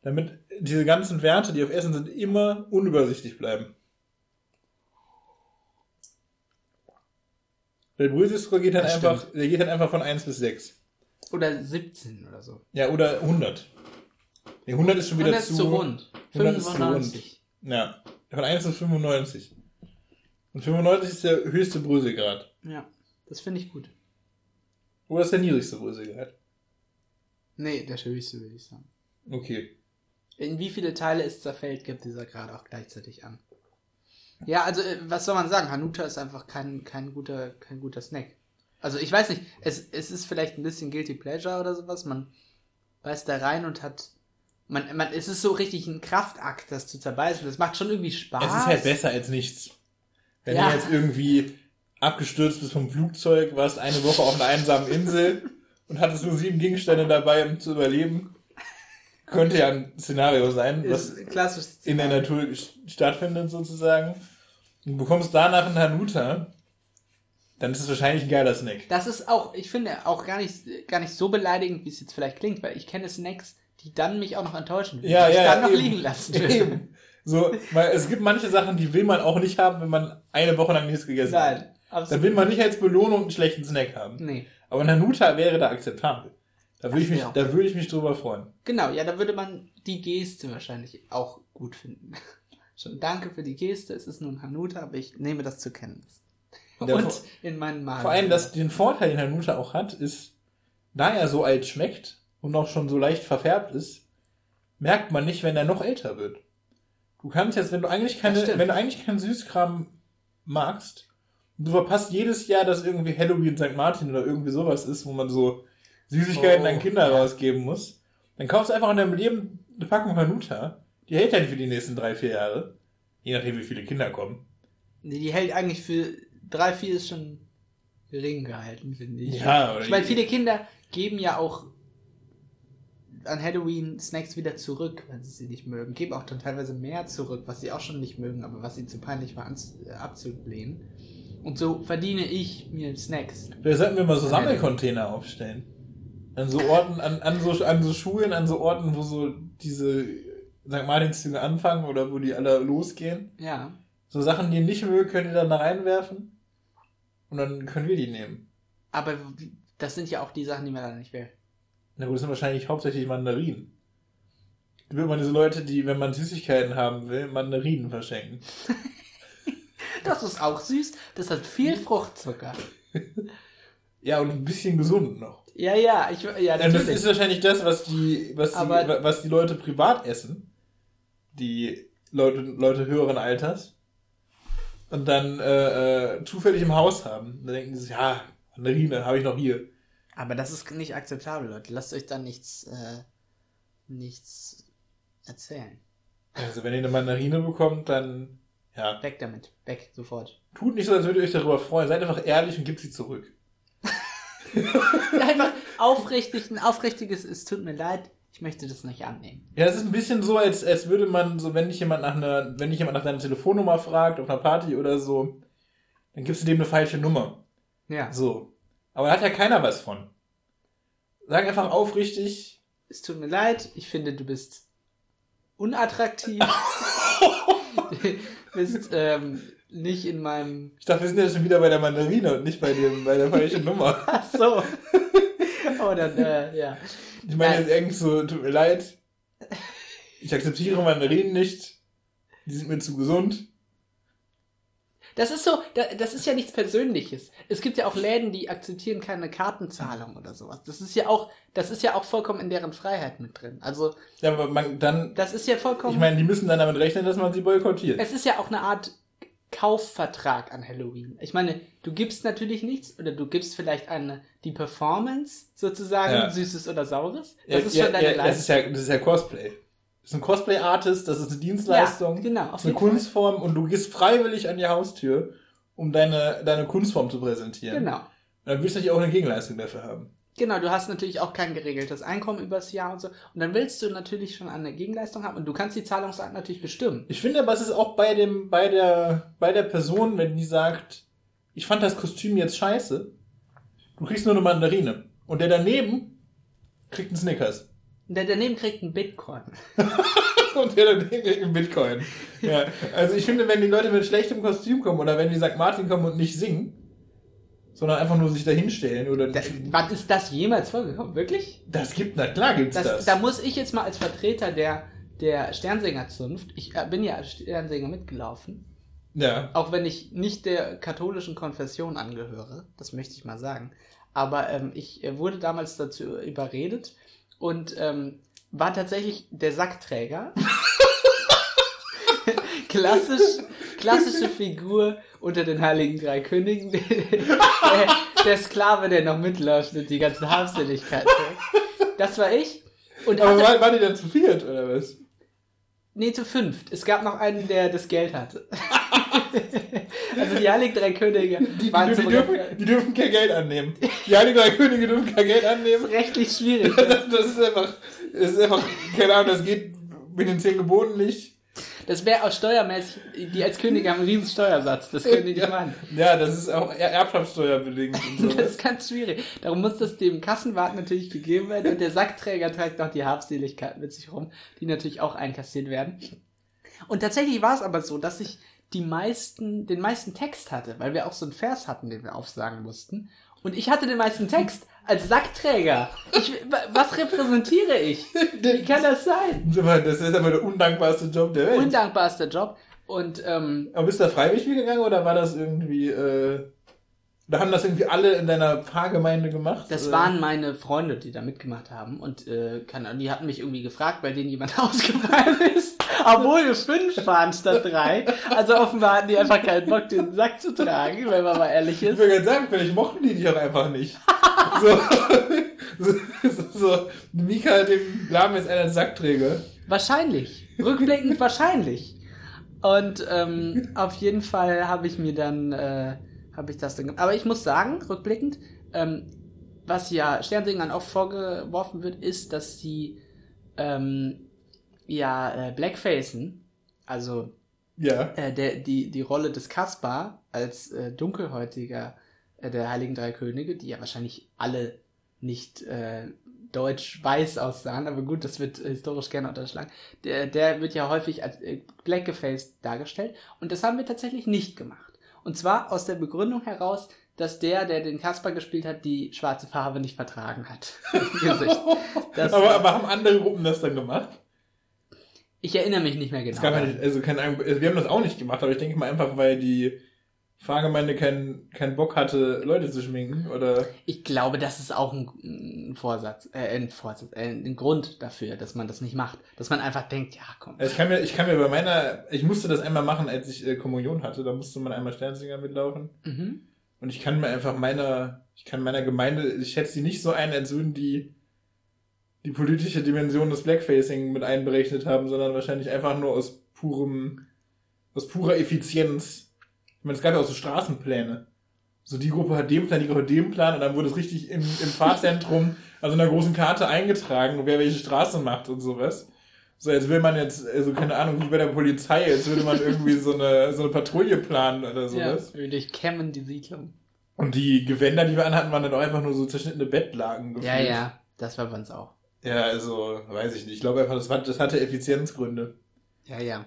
Damit diese ganzen Werte, die auf Essen sind, immer unübersichtlich bleiben. Der Brösel-Score geht dann einfach, der geht dann einfach von eins bis sechs. Oder siebzehn oder so. Ja, oder hundert. Nee, hundert ist schon wieder zu... zu rund. hundert ist zu rund. Ja, von eins bis fünfundneunzig. Und fünfundneunzig ist der höchste Bröselgrad. Ja, das finde ich gut. Oder ist der niedrigste Bröselgrad? Nee, der höchste, würde ich sagen. Okay. In wie viele Teile es zerfällt, gibt dieser Grad auch gleichzeitig an. Ja, also was soll man sagen? Hanuta ist einfach kein, kein, guter, kein guter Snack. Also ich weiß nicht, es, es ist vielleicht ein bisschen Guilty Pleasure oder sowas. Man beißt da rein und hat... man, man, es ist so richtig ein Kraftakt, das zu zerbeißen. Das macht schon irgendwie Spaß. Es ist halt besser als nichts. Wenn ja. du jetzt irgendwie abgestürzt bist vom Flugzeug, warst eine Woche auf einer einsamen Insel und hattest nur sieben Gegenstände dabei, um zu überleben, könnte ja ein Szenario sein, was in der Natur stattfindet sozusagen. Und bekommst danach einen Hanuta, dann ist es wahrscheinlich ein geiler Snack. Das ist auch, ich finde, auch gar nicht, gar nicht so beleidigend, wie es jetzt vielleicht klingt, weil ich kenne Snacks, die dann mich auch noch enttäuschen, ja, die ja, ich dann ja, noch eben, liegen lassen will. So, weil es gibt manche Sachen, die will man auch nicht haben, wenn man eine Woche lang nichts gegessen Nein, hat. Absolut. Dann will man nicht als Belohnung einen schlechten Snack haben. Nee. Aber ein Hanuta wäre da akzeptabel. Da würde ich mich, da würde ich mich drüber freuen. Genau, ja, da würde man die Geste wahrscheinlich auch gut finden. Schon danke für die Geste, es ist nur ein Hanuta, aber ich nehme das zur Kenntnis. Ja, und vor, in meinen Magen. Vor allem, dass den Vorteil, den Hanuta auch hat, ist, da er so alt schmeckt und auch schon so leicht verfärbt ist, merkt man nicht, wenn er noch älter wird. Du kannst jetzt, wenn du eigentlich keine, wenn du eigentlich keinen Süßkram magst, du verpasst jedes Jahr, dass irgendwie Halloween Sankt Martin oder irgendwie sowas ist, wo man so Süßigkeiten oh. an Kinder rausgeben muss, dann kaufst du einfach in deinem Leben eine Packung Hanuta, die hält dann für die nächsten drei, vier Jahre, je nachdem wie viele Kinder kommen. Nee, die hält eigentlich für drei, vier ist schon gering gehalten, finde ich. Ja, oder ich meine, viele Kinder geben ja auch an Halloween Snacks wieder zurück, wenn sie sie nicht mögen. Geben auch dann teilweise mehr zurück, was sie auch schon nicht mögen, aber was ihnen zu peinlich war, abzulehnen. Und so verdiene ich mir Snacks. Vielleicht sollten wir mal so Sammelcontainer aufstellen. An so Orten, an, an, so, an so Schulen, an so Orten, wo so diese Sankt Martinszüge anfangen oder wo die alle losgehen. Ja. So Sachen, die ihr nicht mögt, könnt ihr dann da reinwerfen und dann können wir die nehmen. Aber das sind ja auch die Sachen, die man dann nicht will. Na gut, das sind wahrscheinlich hauptsächlich Mandarinen. Da will man diese Leute, die, wenn man Süßigkeiten haben will, Mandarinen verschenken. Das ist auch süß, das hat viel Fruchtzucker. Ja, und ein bisschen gesund noch. Ja, ja, ich, ja, natürlich. Das ist wahrscheinlich das, was die, was die, was die Leute privat essen. Die Leute, Leute höheren Alters. Und dann äh, äh, zufällig im Haus haben. Dann denken sie, ja, Mandarine habe ich noch hier. Aber das ist nicht akzeptabel, Leute. Lasst euch da nichts, äh, nichts erzählen. Also, wenn ihr eine Mandarine bekommt, dann... Ja. Weg damit. Weg. Sofort. Tut nicht so, als würdet ihr euch darüber freuen. Seid einfach ehrlich und gebt sie zurück. Einfach aufrichtig, ein aufrichtiges, es tut mir leid, Ich möchte das nicht annehmen. Ja, es ist ein bisschen so, als, als würde man so, wenn dich jemand nach einer, wenn dich jemand nach deiner Telefonnummer fragt, auf einer Party oder so, dann gibst du dem eine falsche Nummer. Ja. So. Aber da hat ja keiner was von. Sag einfach aufrichtig: Es tut mir leid, ich finde, du bist unattraktiv. Du bist, ähm, nicht in meinem... Ich dachte, wir sind ja schon wieder bei der Mandarine und nicht bei, dem, bei der falschen Nummer. Ach so. Oh, dann, äh, ja. Ich meine jetzt irgendwie so, tut mir leid, ich akzeptiere Mandarinen nicht, die sind mir zu gesund. Das ist so, das ist ja nichts Persönliches. Es gibt ja auch Läden, die akzeptieren keine Kartenzahlung oder sowas. Das ist ja auch, das ist ja auch vollkommen in deren Freiheit mit drin. Also, ja, aber man, dann, das ist ja vollkommen... Ich meine, die müssen dann damit rechnen, dass man sie boykottiert. Es ist ja auch eine Art Kaufvertrag an Halloween. Ich meine, du gibst natürlich nichts oder du gibst vielleicht eine, die Performance sozusagen, ja. Süßes oder Saures. Das ja, ist schon ja, deine ja, Leistung. Das ist, ja, das ist ja Cosplay. Das ist ein Cosplay-Artist, das ist eine Dienstleistung, ja, genau, auf eine jeden Kunstform Fall. Und du gehst freiwillig an die Haustür, um deine, deine Kunstform zu präsentieren. Genau. Und dann willst du natürlich auch eine Gegenleistung dafür haben. Genau, du hast natürlich auch kein geregeltes Einkommen übers Jahr und so. Und dann willst du natürlich schon eine Gegenleistung haben und du kannst die Zahlungsart natürlich bestimmen. Ich finde aber, es ist auch bei dem, bei der, bei der Person, wenn die sagt, ich fand das Kostüm jetzt scheiße, du kriegst nur eine Mandarine. Und der daneben kriegt einen Snickers. Und der daneben kriegt einen Bitcoin. Und der daneben kriegt einen Bitcoin. Ja. Also ich finde, wenn die Leute mit schlechtem Kostüm kommen oder wenn die Sankt Martin kommen und nicht singen, sondern einfach nur sich dahinstellen oder... Da, was ist das jemals vorgekommen? Wirklich? Das gibt, na klar gibt's das, das. Da muss ich jetzt mal als Vertreter der, der Sternsinger-Zunft, ich bin ja als Sternsinger mitgelaufen, ja, auch wenn ich nicht der katholischen Konfession angehöre, das möchte ich mal sagen, aber ähm, ich wurde damals dazu überredet und ähm, war tatsächlich der Sackträger. Klassisch... Klassische Figur unter den Heiligen Drei Königen, der, der Sklave, der noch mitläuft und die ganzen Habseligkeiten. Das war ich. Und aber war, war die dann zu viert, oder was? Nee, zu fünft. Es gab noch einen, der das Geld hatte. Also die Heiligen Drei Könige die, waren die, die, die, dürfen, die dürfen kein Geld annehmen. Die Heiligen Drei Könige dürfen kein Geld annehmen. Das ist rechtlich schwierig. Das, das, ist, einfach, das ist einfach, keine Ahnung, das geht mit den zehn Geboten nicht. Das wäre auch steuermäßig, die als Könige haben einen riesen Steuersatz, das können die nicht machen. Ja, das ist auch erbschaftssteuerbedingt. Und das ist ganz schwierig. Darum muss das dem Kassenwart natürlich gegeben werden und der Sackträger trägt noch die Habseligkeiten mit sich rum, die natürlich auch einkassiert werden. Und tatsächlich war es aber so, dass ich die meisten, den meisten Text hatte, weil wir auch so einen Vers hatten, den wir aufsagen mussten. Und ich hatte den meisten Text als Sackträger. Ich, was repräsentiere ich? Wie kann das sein? Das ist aber der undankbarste Job der Welt. Undankbarster Job. Und, ähm, aber bist du da freiwillig gegangen oder war das irgendwie... Äh, da haben das irgendwie alle in deiner Pfarrgemeinde gemacht? Das oder? Waren meine Freunde, die da mitgemacht haben. Und äh, die hatten mich irgendwie gefragt, bei denen jemand ausgefallen ist. Obwohl wir fünf waren statt drei. Also offenbar hatten die einfach keinen Bock, den Sack zu tragen, wenn man mal ehrlich ist. Ich würde gerne sagen, vielleicht mochten die dich auch einfach nicht. So, so, so, so. Mika, dem Lahm ist einer Sackträger. Wahrscheinlich. Rückblickend wahrscheinlich. Und ähm, auf jeden Fall habe ich mir dann, äh, habe ich das dann gemacht. Aber ich muss sagen, rückblickend, ähm, was ja Sternsingern oft vorgeworfen wird, ist, dass sie ähm, ja, äh, Blackfacen, also ja. äh, der, die, die Rolle des Kaspar als äh, dunkelhäutiger äh, der Heiligen Drei Könige, die ja wahrscheinlich alle nicht äh, deutsch-weiß aussahen, aber gut, das wird historisch gerne unterschlagen, der, der wird ja häufig als äh, blackgefaced dargestellt und das haben wir tatsächlich nicht gemacht. Und zwar aus der Begründung heraus, dass der, der den Kaspar gespielt hat, die schwarze Farbe nicht vertragen hat. das, aber, aber haben andere Gruppen das dann gemacht? Ich erinnere mich nicht mehr genau. Es gab nicht, also keine Ahnung, wir haben das auch nicht gemacht, aber ich denke mal einfach, weil die Pfarrgemeinde keinen keinen Bock hatte, Leute zu schminken, oder? Ich glaube, das ist auch ein Vorsatz, äh, ein Vorsatz, äh, ein Grund dafür, dass man das nicht macht. Dass man einfach denkt, ja, komm. Also ich kann mir, ich kann mir bei meiner, ich musste das einmal machen, als ich äh, Kommunion hatte, da musste man einmal Sternsinger mitlaufen. Mhm. Und ich kann mir einfach meiner, ich kann meiner Gemeinde, ich schätze die nicht so ein, als würden die die politische Dimension des Blackfacing mit einberechnet haben, sondern wahrscheinlich einfach nur aus purem, aus purer Effizienz. Ich meine, es gab ja auch so Straßenpläne. so die Gruppe hat den Plan, die Gruppe hat den Plan und dann wurde es richtig im, im Fahrzentrum, also in einer großen Karte eingetragen, wer welche Straßen macht und sowas. So, jetzt will man jetzt, also keine Ahnung, wie bei der Polizei, jetzt würde man irgendwie so eine, so eine Patrouille planen oder sowas. Ja, wir durchkämmen die Siedlung. Und die Gewänder, die wir anhatten, waren dann auch einfach nur so zerschnittene Bettlagen gefühlt. Ja, ja, das war bei uns auch. Ja, also, weiß ich nicht. Ich glaube einfach, das, war, das hatte Effizienzgründe. Ja, ja.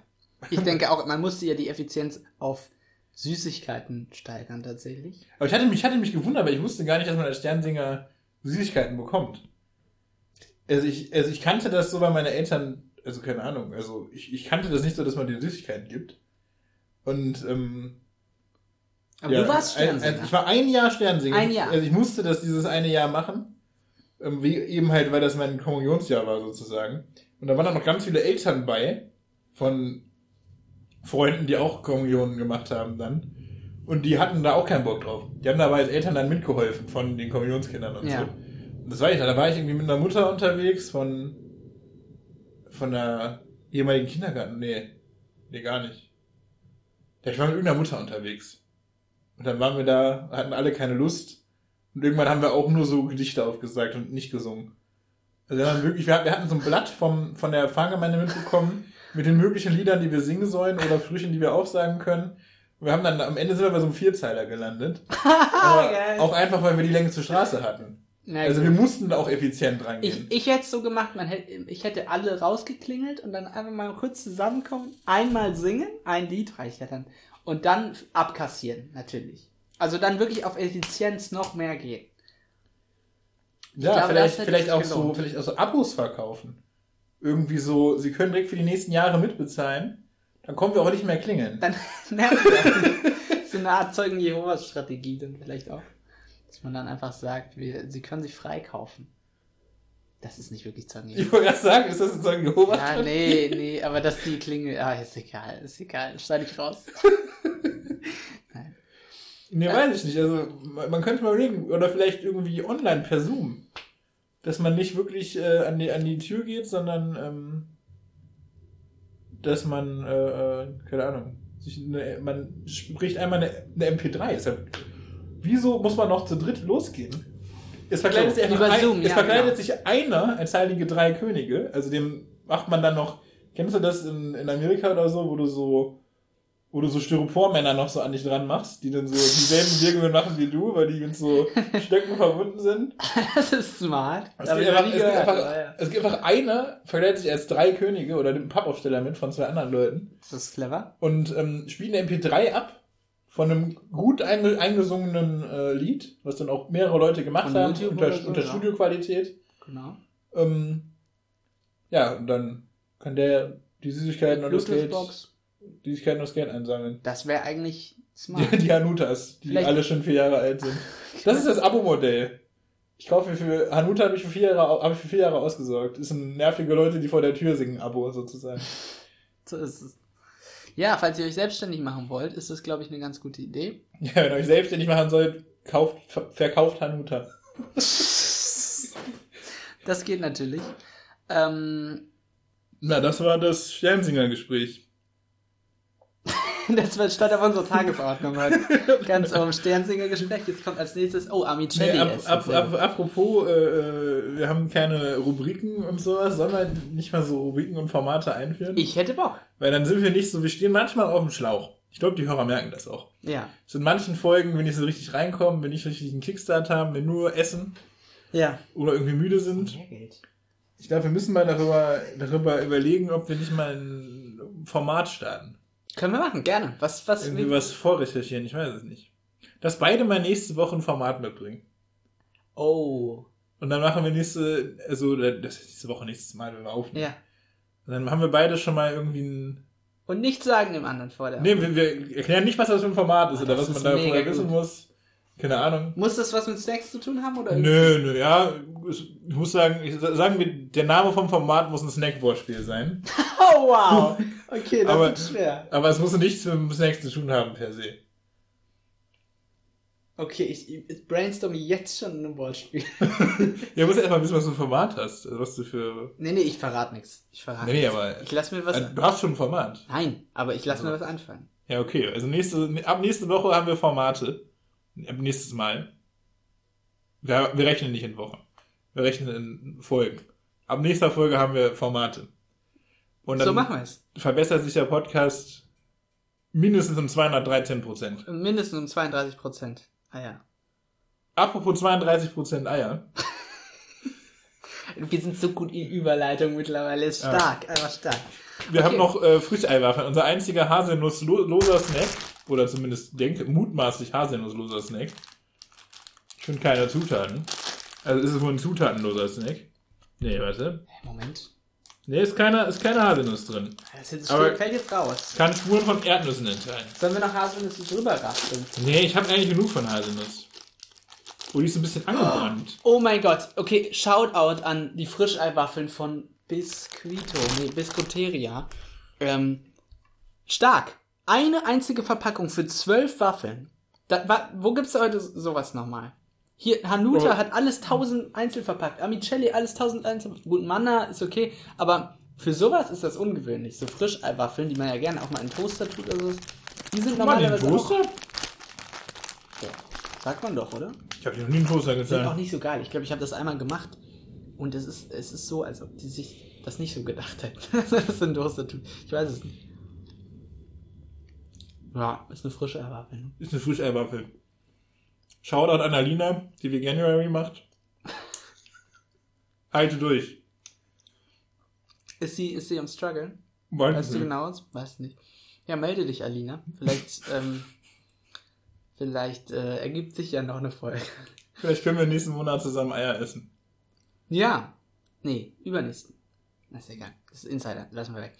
Ich denke auch, man musste ja die Effizienz auf Süßigkeiten steigern tatsächlich. Aber ich hatte mich, hatte mich gewundert, weil ich wusste gar nicht, dass man als Sternsinger Süßigkeiten bekommt. Also ich, also ich kannte das so, weil meine Eltern, also keine Ahnung, also ich, ich kannte das nicht so, dass man dir Süßigkeiten gibt. Und, ähm... Aber ja, du warst Sternsinger. Ich war ein Jahr Sternsinger. Ein Jahr. Also ich musste das dieses eine Jahr machen. Wie eben halt, weil das mein Kommunionsjahr war sozusagen. Und da waren auch noch ganz viele Eltern bei von Freunden, die auch Kommunionen gemacht haben dann. Und die hatten da auch keinen Bock drauf. Die haben dabei als Eltern dann mitgeholfen von den Kommunionskindern und ja. so. Und das war ich da. Da war ich irgendwie mit einer Mutter unterwegs von von der ehemaligen Kindergarten. Nee, nee, gar nicht. Ich war mit irgendeiner Mutter unterwegs. Und dann waren wir da, hatten alle keine Lust. Und irgendwann haben wir auch nur so Gedichte aufgesagt und nicht gesungen. Also wir hatten wirklich, wir hatten so ein Blatt vom, von der Pfarrgemeinde mitbekommen, mit den möglichen Liedern, die wir singen sollen oder Sprüchen, die wir aufsagen können. Und wir haben dann, am Ende sind wir bei so einem Vierzeiler gelandet. Aber geil. Auch einfach, weil wir die längste Straße hatten. Na, also gut. Wir mussten da auch effizient rangehen. Ich, ich hätte es so gemacht, man hätte, ich hätte alle rausgeklingelt und dann einfach mal kurz zusammenkommen, einmal singen, ein Lied reicht ja dann. Und dann abkassieren, natürlich. Also dann wirklich auf Effizienz noch mehr gehen. Ich ja, glaube, vielleicht, vielleicht, auch so, vielleicht auch so Abos verkaufen. Irgendwie so, sie können direkt für die nächsten Jahre mitbezahlen, dann kommen wir auch nicht mehr klingeln. Dann nervt das. So eine Art Zeugen-Jehovas-Strategie dann vielleicht auch. Dass man dann einfach sagt, wir, sie können sich freikaufen. Das ist nicht wirklich Zeugen Jehovas. Ich wollte gerade sagen, ist das ein Zeugen Jehovas? Ja, nee, nee, aber dass die Klingel... Ah, ist egal, ist egal. Schneide ich raus. Nein. Nee, ja. Weiß ich nicht. Also, man könnte mal überlegen, oder vielleicht irgendwie online per Zoom, dass man nicht wirklich äh, an, die, an die Tür geht, sondern ähm, dass man, äh, keine Ahnung, sich eine, man spricht einmal eine, eine M P drei. Ist ja, wieso muss man noch zu dritt losgehen? Es verkleidet, so, sich, ein, Zoom, es ja, verkleidet genau. sich einer als heilige drei Könige. Also dem macht man dann noch... Kennst du das in, in Amerika oder so, wo du so wo du so Styropormänner noch so an dich dran machst, die dann so dieselben Wirkungen machen wie du, weil die mit so Stöcken verbunden sind? Das ist smart. Es gibt, einfach, es, gibt einfach, ja, ja. es gibt einfach einer, verkleidet sich als drei Könige oder nimmt einen Pappaufsteller mit von zwei anderen Leuten. Das ist clever. Und ähm, spielt eine M P drei ab. Von einem gut eingesungenen äh, Lied, was dann auch mehrere Leute gemacht von haben, YouTube unter, so, unter ja. Studioqualität. Genau. Ähm, ja, und dann kann der die Süßigkeiten und das Geld, Süßigkeiten und das Geld einsammeln. Das wäre eigentlich smart. Die, die Hanutas, die Vielleicht. alle schon vier Jahre alt sind. Das ist das Abo-Modell. Ich kaufe mir für Hanuta, habe ich für vier Jahre, habe ich für vier Jahre ausgesorgt. Das sind nervige Leute, die vor der Tür singen, Abo sozusagen. So ist es. Ja, falls ihr euch selbstständig machen wollt, ist das, glaube ich, eine ganz gute Idee. Ja, wenn ihr euch selbstständig machen sollt, kauft, ver- verkauft Hanuta. Das geht natürlich. Ähm, Na, das war das Sternsinger-Gespräch. Das war statt auf unsere Tagesordnung heute. Ganz oben Sternsinger-Gespräch. Jetzt kommt als nächstes, oh, Amicelli. Nee, ab, ab, ab, apropos, äh, wir haben keine Rubriken und sowas, sondern nicht mal so Rubriken und Formate einführen. Ich hätte Bock. Weil dann sind wir nicht so, wir stehen manchmal auf dem Schlauch. Ich glaube, die Hörer merken das auch. Ja. So in manchen Folgen, wenn ich so richtig reinkomme, wenn ich richtig einen Kickstart haben, wenn nur essen. Ja. Oder irgendwie müde sind. Mehr Geld. Ich glaube, wir müssen mal darüber, darüber überlegen, ob wir nicht mal ein Format starten. Können wir machen, gerne. Was, was, Irgendwie was vorrecherchieren, ich weiß es nicht. Dass beide mal nächste Woche ein Format mitbringen. Oh. Und dann machen wir nächste, also das ist nächste Woche, nächstes Mal, wenn wir aufnehmen. Ja. Und dann haben wir beide schon mal irgendwie ein... Und nichts sagen dem anderen vorher. Nee, wir, wir erklären nicht, was das für ein Format ist, oh, oder was man da vorher wissen muss. Keine Ahnung. Muss das was mit Snacks zu tun haben, oder? Nö, nö, ja. Ich muss sagen, ich, sagen wir, der Name vom Format muss ein Snackballspiel sein. Oh, wow. Okay, das wird schwer. Aber es muss nichts mit Snacks zu tun haben, per se. Okay, ich, ich brainstorme jetzt schon ein Ballspiel. Ja, musst erstmal wissen, was du ein Format hast. Was du für... Nee, nee, ich verrate nichts. Ich verrate nee, nichts. Nee, aber... Ich lass mir was... Du hast schon ein Format. Nein, aber ich lass also. mir was anfangen. Ja, okay. Also nächste, ab nächste Woche haben wir Formate. nächstes Mal. Wir, wir rechnen nicht in Wochen. Wir rechnen in Folgen. Ab nächster Folge haben wir Formate. Und dann so machen wir es. Verbessert sich der Podcast mindestens um zweihundertdreizehn Prozent. Mindestens um zweiunddreißig Prozent. Ah ja. Apropos zweiunddreißig Prozent Eier. Wir sind so gut in Überleitung mittlerweile. Ist stark, ja. Einfach stark. Wir okay. haben noch äh, Frischeiwaffeln. Unser einziger haselnussloser Snack. Oder zumindest denke, mutmaßlich haselnussloser Snack. Ich finde keine Zutaten. Also ist es wohl ein zutatenloser Snack. Nee, warte. Moment. Nee, ist keine, ist keine Haselnuss drin. Das jetzt steht, fällt jetzt raus. Kann Spuren von Erdnüssen enthalten. Sollen wir noch Haselnüsse drüber rasten? Nee, ich habe eigentlich genug von Haselnuss. Oh, die ist ein bisschen angebrannt. Oh mein Gott. Okay, Shoutout an die Frischeiwaffeln von Biscuito. Nee, Biscuiteria. Ähm, stark. Eine einzige Verpackung für zwölf Waffeln. Da, wa, wo gibt's heute sowas nochmal? Hier, Hanuta oh. hat alles tausend einzeln verpackt. Amicelli alles tausend einzeln. Gut, Manna ist okay. Aber für sowas ist das ungewöhnlich. So Frischeiwaffeln, die man ja gerne auch mal in Toaster tut oder sowas. Die sind normalerweise auch... Ja. Sagt man doch, oder? Ich habe die noch nie in Toaster gezeigt. Sind auch nicht so geil. Ich glaube, ich habe das einmal gemacht und es ist, es ist so, als ob die sich das nicht so gedacht hätten, dass das in Toaster tut. Ich weiß es nicht. Ja, ist eine frische Eiwaffel. Ne? Ist eine frische Eiwaffel. Shoutout an Alina, die Veganuary macht. Halte durch. Ist sie, ist sie am Struggeln? Weiß weißt du genau? Weiß nicht. Ja, melde dich, Alina. Vielleicht... ähm, Vielleicht äh, ergibt sich ja noch eine Folge. Vielleicht können wir nächsten Monat zusammen Eier essen. Ja. Nee, übernächsten. Das ist egal. Das ist Insider. Lassen wir weg.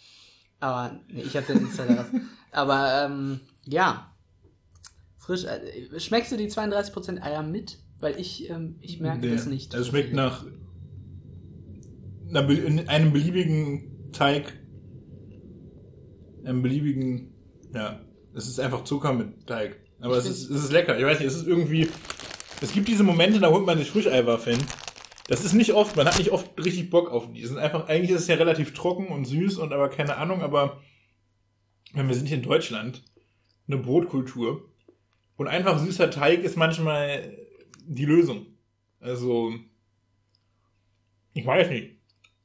Aber, nee, ich hab den Insider raus. Aber, ähm, ja. Frisch. Äh, schmeckst du die zweiunddreißig Prozent Eier mit? Weil ich, ähm, ich merke nee, das nicht. Es schmeckt nach einer Be- einem beliebigen Teig. Einem beliebigen, ja. Es ist einfach Zucker mit Teig. Aber es ist, es ist lecker. Ich weiß nicht, es ist irgendwie... Es gibt diese Momente, da holt man sich Frischeiwaffeln. Das ist nicht oft. Man hat nicht oft richtig Bock auf die. Sind einfach, eigentlich ist es ja relativ trocken und süß und aber keine Ahnung. Aber wir sind hier in Deutschland. Eine Brotkultur. Und einfach süßer Teig ist manchmal die Lösung. Also, ich weiß nicht.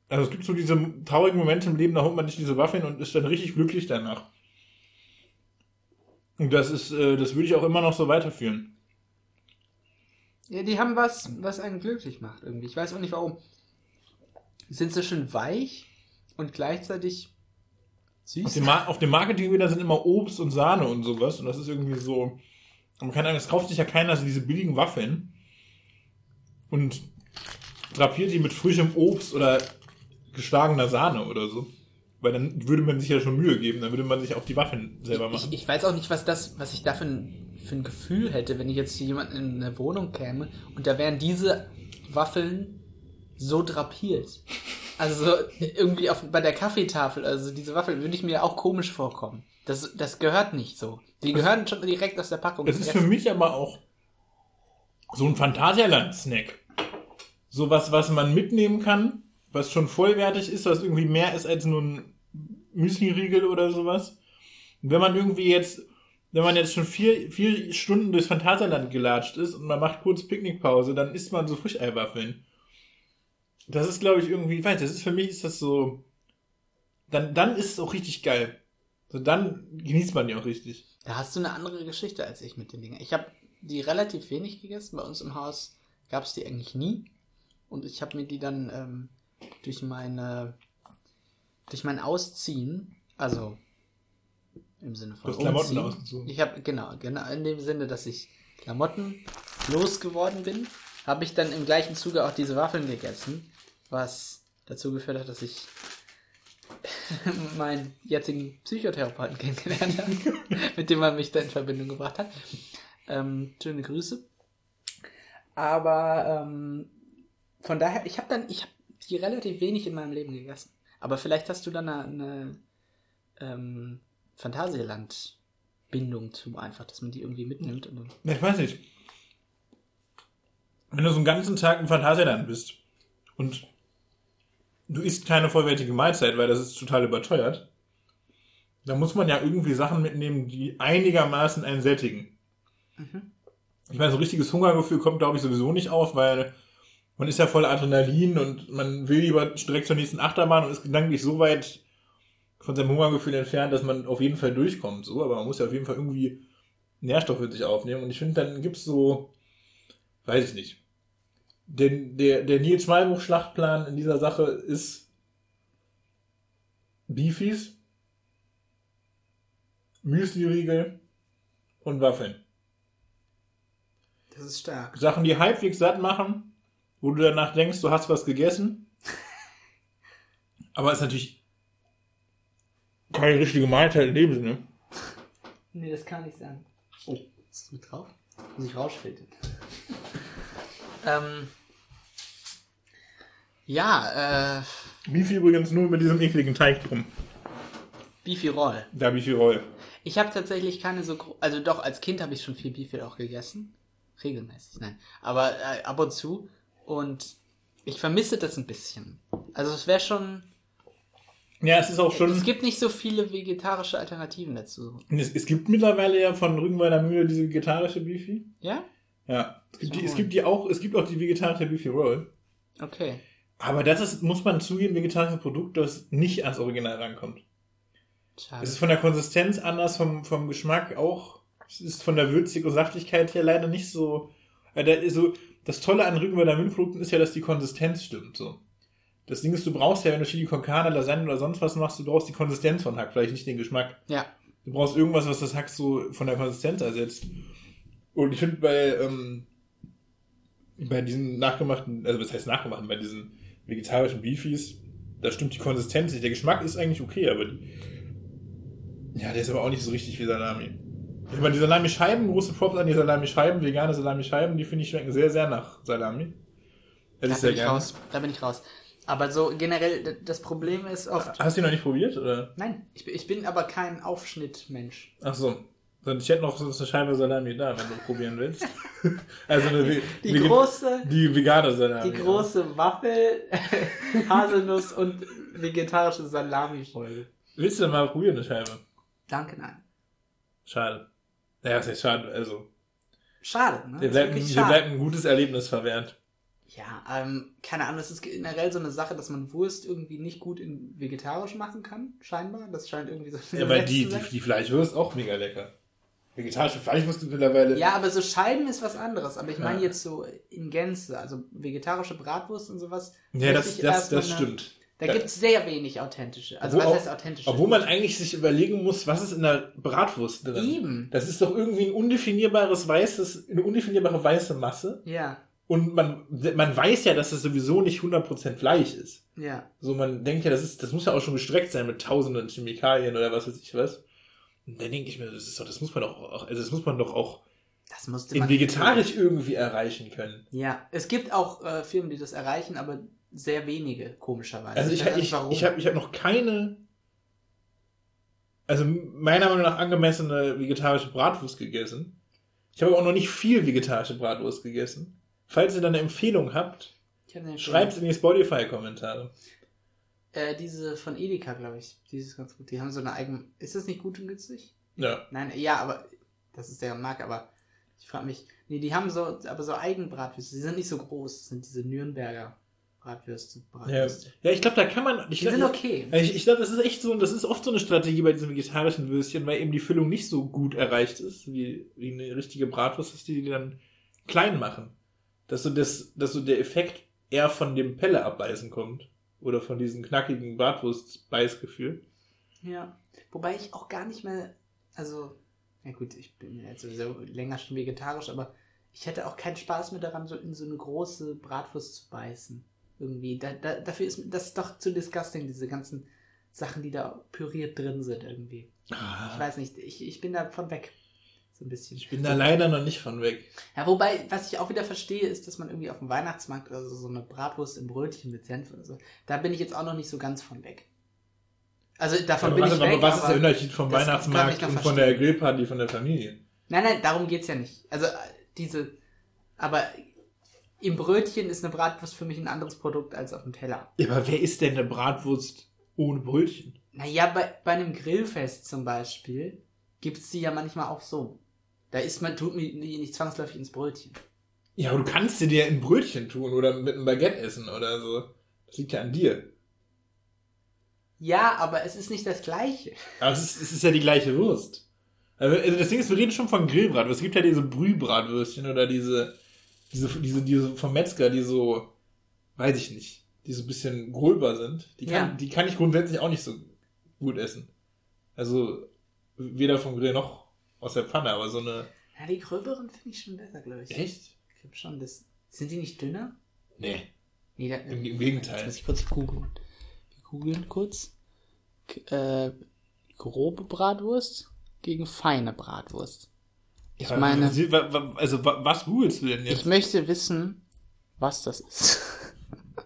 Also es gibt so diese traurigen Momente im Leben, da holt man sich diese Waffeln und ist dann richtig glücklich danach. Und das ist, das würde ich auch immer noch so weiterführen. Ja, die haben was, was einen glücklich macht irgendwie. Ich weiß auch nicht warum. Sind so schön weich und gleichzeitig süß. Auf dem, Ma- auf dem Marketing wieder sind immer Obst und Sahne und sowas. Und das ist irgendwie so, man kann sagen, es kauft sich ja keiner so diese billigen Waffeln und drapiert die mit frischem Obst oder geschlagener Sahne oder so. Weil dann würde man sich ja schon Mühe geben, dann würde man sich auch die Waffeln selber machen. Ich, ich weiß auch nicht, was das, was ich da für ein, für ein Gefühl hätte, wenn ich jetzt zu jemandem in eine Wohnung käme und da wären diese Waffeln so drapiert. Also irgendwie auf, bei der Kaffeetafel, also diese Waffeln würde ich mir auch komisch vorkommen. Das, das gehört nicht so. Die gehören das, schon direkt aus der Packung. Das ist für mich aber auch so ein Phantasialand-Snack. Sowas, was man mitnehmen kann. Was schon vollwertig ist, was irgendwie mehr ist als nur ein Müsli-Riegel oder sowas. Und wenn man irgendwie jetzt, wenn man jetzt schon vier, vier Stunden durchs Phantasialand gelatscht ist und man macht kurz Picknickpause, dann isst man so Frischeiwaffeln. Das ist, glaube ich, irgendwie, ich weiß, das ist für mich ist das so, dann, dann ist es auch richtig geil. So, dann genießt man die auch richtig. Da hast du eine andere Geschichte als ich mit den Dingen. Ich habe die relativ wenig gegessen. Bei uns im Haus gab es die eigentlich nie. Und ich habe mir die dann, ähm, durch meine durch mein Ausziehen, also im Sinne von umziehen. Klamotten ausgezogen. Ich habe genau, genau in dem Sinne, dass ich Klamotten losgeworden bin, habe ich dann im gleichen Zuge auch diese Waffeln gegessen, was dazu geführt hat, dass ich meinen jetzigen Psychotherapeuten kennengelernt habe, mit dem man mich da in Verbindung gebracht hat. Ähm, schöne Grüße. Aber ähm, von daher, ich habe dann, ich habe die relativ wenig in meinem Leben gegessen. Aber vielleicht hast du dann eine, eine ähm, Phantasialand-Bindung zu, einfach, dass man die irgendwie mitnimmt. Und ich weiß nicht. Wenn du so einen ganzen Tag im Phantasialand bist und du isst keine vollwertige Mahlzeit, weil das ist total überteuert, dann muss man ja irgendwie Sachen mitnehmen, die einigermaßen einen sättigen. Mhm. Ich meine, so ein richtiges Hungergefühl kommt, glaube ich, sowieso nicht auf, weil man ist ja voll Adrenalin und man will lieber direkt zur nächsten Achterbahn und ist gedanklich so weit von seinem Hungergefühl entfernt, dass man auf jeden Fall durchkommt. So, aber man muss ja auf jeden Fall irgendwie Nährstoffe für sich aufnehmen. Und ich finde, dann gibt's so, weiß ich nicht, den, der, der Nils-Schmalbuch-Schlachtplan in dieser Sache ist Beefies, Müsli-Riegel und Waffeln. Das ist stark. Sachen, die halbwegs satt machen, wo du danach denkst, du hast was gegessen. Aber es ist natürlich keine richtige Mahlzeit in dem Sinne. Nee, das kann nicht sein. Oh, ist mit drauf? Muss ich rausfiltern. ähm, ja, äh... Beefy übrigens nur mit diesem ekligen Teig drum. Beefy Roll. Ja, Beefy Roll. Ich habe tatsächlich keine so... Gro- also doch, als Kind habe ich schon viel Beefy auch gegessen. Regelmäßig, nein. Aber äh, ab und zu. Und ich vermisse das ein bisschen. Also es wäre schon... Ja, es ist auch schon... Es gibt nicht so viele vegetarische Alternativen dazu. Es, es gibt mittlerweile ja von Rügenwalder Mühle diese vegetarische Beefy. Ja? Ja. Es gibt, die, es gibt die auch, es gibt auch die vegetarische Beefy Roll. Okay. Aber das ist, muss man zugeben, vegetarisches Produkt, das nicht ans Original rankommt. Schade. Es ist von der Konsistenz anders, vom, vom Geschmack auch. Es ist von der würzigen Saftigkeit her leider nicht so... Also das Tolle an Rügenwalder Mühleprodukten ist ja, dass die Konsistenz stimmt, so. Das Ding ist, du brauchst ja, wenn du Chili con Carne, Lasagne oder sonst was machst, du brauchst die Konsistenz von Hack, vielleicht nicht den Geschmack. Ja. Du brauchst irgendwas, was das Hack so von der Konsistenz ersetzt. Und ich finde bei, ähm, bei diesen nachgemachten, also was heißt nachgemachten, bei diesen vegetarischen Beefies, da stimmt die Konsistenz nicht. Der Geschmack ist eigentlich okay, aber die, ja, der ist aber auch nicht so richtig wie Salami. Ich meine, die Salami-Scheiben, große Props an die Salami-Scheiben, vegane Salami-Scheiben, die finde ich schmecken sehr, sehr nach Salami. Das da ist sehr gerne. Raus. Da bin ich raus. Aber so generell, das Problem ist oft... Hast du ihn noch nicht probiert, oder? Nein, ich bin, ich bin aber kein Aufschnittmensch. Ach so. Ich hätte noch so eine Scheibe Salami da, wenn du probieren willst. Also eine die, die, die große... Die vegane Salami. Die große ja. Waffel, Haselnuss und vegetarische Salami-Folge. Willst du denn mal probieren, eine Scheibe? Danke, nein. Schade. Naja, ist ja schade, also... Schade, ne? Dir bleibt, bleibt ein gutes Erlebnis verwehrt. Ja, ähm, keine Ahnung, das ist generell so eine Sache, dass man Wurst irgendwie nicht gut in vegetarisch machen kann, scheinbar. Das scheint irgendwie so... Ja, weil die, die, die Fleischwurst auch mega lecker. Vegetarische Fleischwurst ist mittlerweile... Ja, aber so Scheiben ist was anderes. Aber ich meine ja. jetzt so in Gänze, also vegetarische Bratwurst und sowas... Ja, das, das, das eine, stimmt. Da ja. gibt es sehr wenig authentische. Also obwohl was heißt authentische? Obwohl man eigentlich sich überlegen muss, was ist in der Bratwurst drin? Eben. Das ist doch irgendwie ein undefinierbares weißes, eine undefinierbare weiße Masse. Ja. Und man, man weiß ja, dass das sowieso nicht hundert Prozent Fleisch ist. Ja. So, man denkt ja, das ist, das muss ja auch schon gestreckt sein mit tausenden Chemikalien oder was weiß ich was. Und dann denke ich mir, das ist doch, das muss man doch auch, also das muss man doch auch das musste in man vegetarisch können. Irgendwie erreichen können. Ja. Es gibt auch äh, Firmen, die das erreichen, aber sehr wenige, komischerweise. Also ich, ich, ich, ich habe ich hab noch keine, also meiner Meinung nach angemessene vegetarische Bratwurst gegessen. Ich habe auch noch nicht viel vegetarische Bratwurst gegessen. Falls ihr da eine Empfehlung habt, eine schreibt es in die Spotify-Kommentare. Äh, diese von Edeka, glaube ich. Die ist ganz gut. Die haben so eine eigene... Ist das nicht gut und günstig? Ja. Nein, ja, aber... Das ist deren Marke, aber... Ich frage mich... Nee, die haben so... Aber so Eigenbratwürste. Die sind nicht so groß. Das sind diese Nürnberger Bratwürste. Bratwürste. Ja. ja, ich glaube, da kann man... Ich die glaub, sind okay. Ich, ich glaube, das ist echt so... Das ist oft so eine Strategie bei diesen vegetarischen Würstchen, weil eben die Füllung nicht so gut erreicht ist, wie, wie eine richtige Bratwurst ist, die die dann klein machen. Dass so, das, dass so der Effekt eher von dem Pelle abbeißen kommt. Oder von diesem knackigen Bratwurst-Beißgefühl. Ja. Wobei ich auch gar nicht mehr, also, na gut, ich bin jetzt sowieso länger schon vegetarisch, aber ich hätte auch keinen Spaß mehr daran, so in so eine große Bratwurst zu beißen. Irgendwie. Da, da, dafür ist das ist doch zu disgusting, diese ganzen Sachen, die da püriert drin sind irgendwie. Ah. Ich weiß nicht, ich, ich bin davon weg. So ein bisschen. Ich bin da leider noch nicht von weg. Ja, wobei, was ich auch wieder verstehe, ist, dass man irgendwie auf dem Weihnachtsmarkt oder also so eine Bratwurst im Brötchen mit Senf oder so, da bin ich jetzt auch noch nicht so ganz von weg. Also davon ja, bin ich aber weg. Aber was ist der Unterschied vom Weihnachtsmarkt und von der Grillparty von der Familie? Nein, nein, darum geht's ja nicht. Also diese, aber im Brötchen ist eine Bratwurst für mich ein anderes Produkt als auf dem Teller. Ja, aber wer isst denn eine Bratwurst ohne Brötchen? Naja, bei, bei einem Grillfest zum Beispiel gibt's die ja manchmal auch so. Da isst man, tut mir nicht zwangsläufig ins Brötchen. Ja, aber du kannst sie dir im Brötchen tun oder mit einem Baguette essen oder so. Das liegt ja an dir. Ja, aber es ist nicht das Gleiche. Aber es ist, es ist ja die gleiche Wurst. Also das Ding ist, wir reden schon von Grillbratwürstchen. Es gibt ja diese Brühbratwürstchen oder diese, diese, diese, diese vom Metzger, die so, weiß ich nicht, die so ein bisschen gröber sind. Die kann, ja. die kann ich grundsätzlich auch nicht so gut essen. Also weder vom Grill noch aus der Pfanne, aber so eine... Ja, die gröberen finde ich schon besser, glaube ich. Echt? Ich glaube schon, das... Sind die nicht dünner? Nee. Nee, da, Im, Im Gegenteil. Jetzt muss ich kurz googeln. Wir googeln kurz. Äh, grobe Bratwurst gegen feine Bratwurst. Ich ja, meine... Also, was googelst du denn jetzt? Ich möchte wissen, was das ist.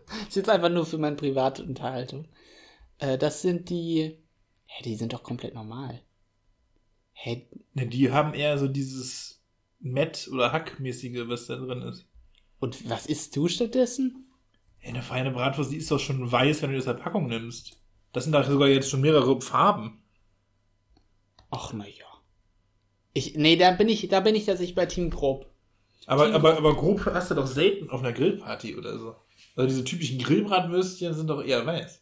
Das ist jetzt einfach nur für meine private Unterhaltung. Äh, das sind die... Hä, die sind doch komplett normal. Hä? Ne, die haben eher so dieses Mett- oder Hackmäßige, was da drin ist. Und was isst du stattdessen? Hä, eine feine Bratwurst, die ist doch schon weiß, wenn du das in der Packung nimmst. Das sind doch sogar jetzt schon mehrere Farben. Ach, naja. Ich, nee, da bin ich, da bin ich, dass ich bei Team Grob. Aber, Team aber, aber grob hast du doch selten auf einer Grillparty oder so. Also diese typischen Grillbratwürstchen sind doch eher weiß.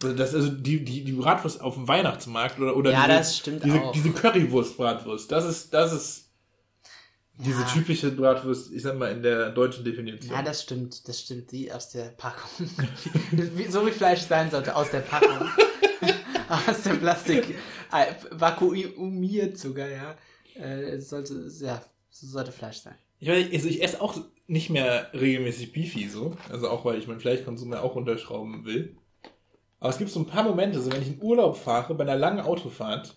Das, also die, die, die Bratwurst auf dem Weihnachtsmarkt oder, oder ja, diese, das stimmt diese, auch. Diese Currywurst-Bratwurst, das ist, das ist diese ja. typische Bratwurst, ich sag mal, in der deutschen Definition. Ja, das stimmt, das stimmt, die aus der Packung. So wie Fleisch sein sollte, aus der Packung. Aus dem Plastik, äh, vakuumiert sogar, ja. Äh, sollte, ja, so sollte Fleisch sein. Ich, also ich esse auch nicht mehr regelmäßig Beefy so, also auch weil ich meinen Fleischkonsum ja auch runterschrauben will. Aber es gibt so ein paar Momente, so wenn ich in Urlaub fahre, bei einer langen Autofahrt,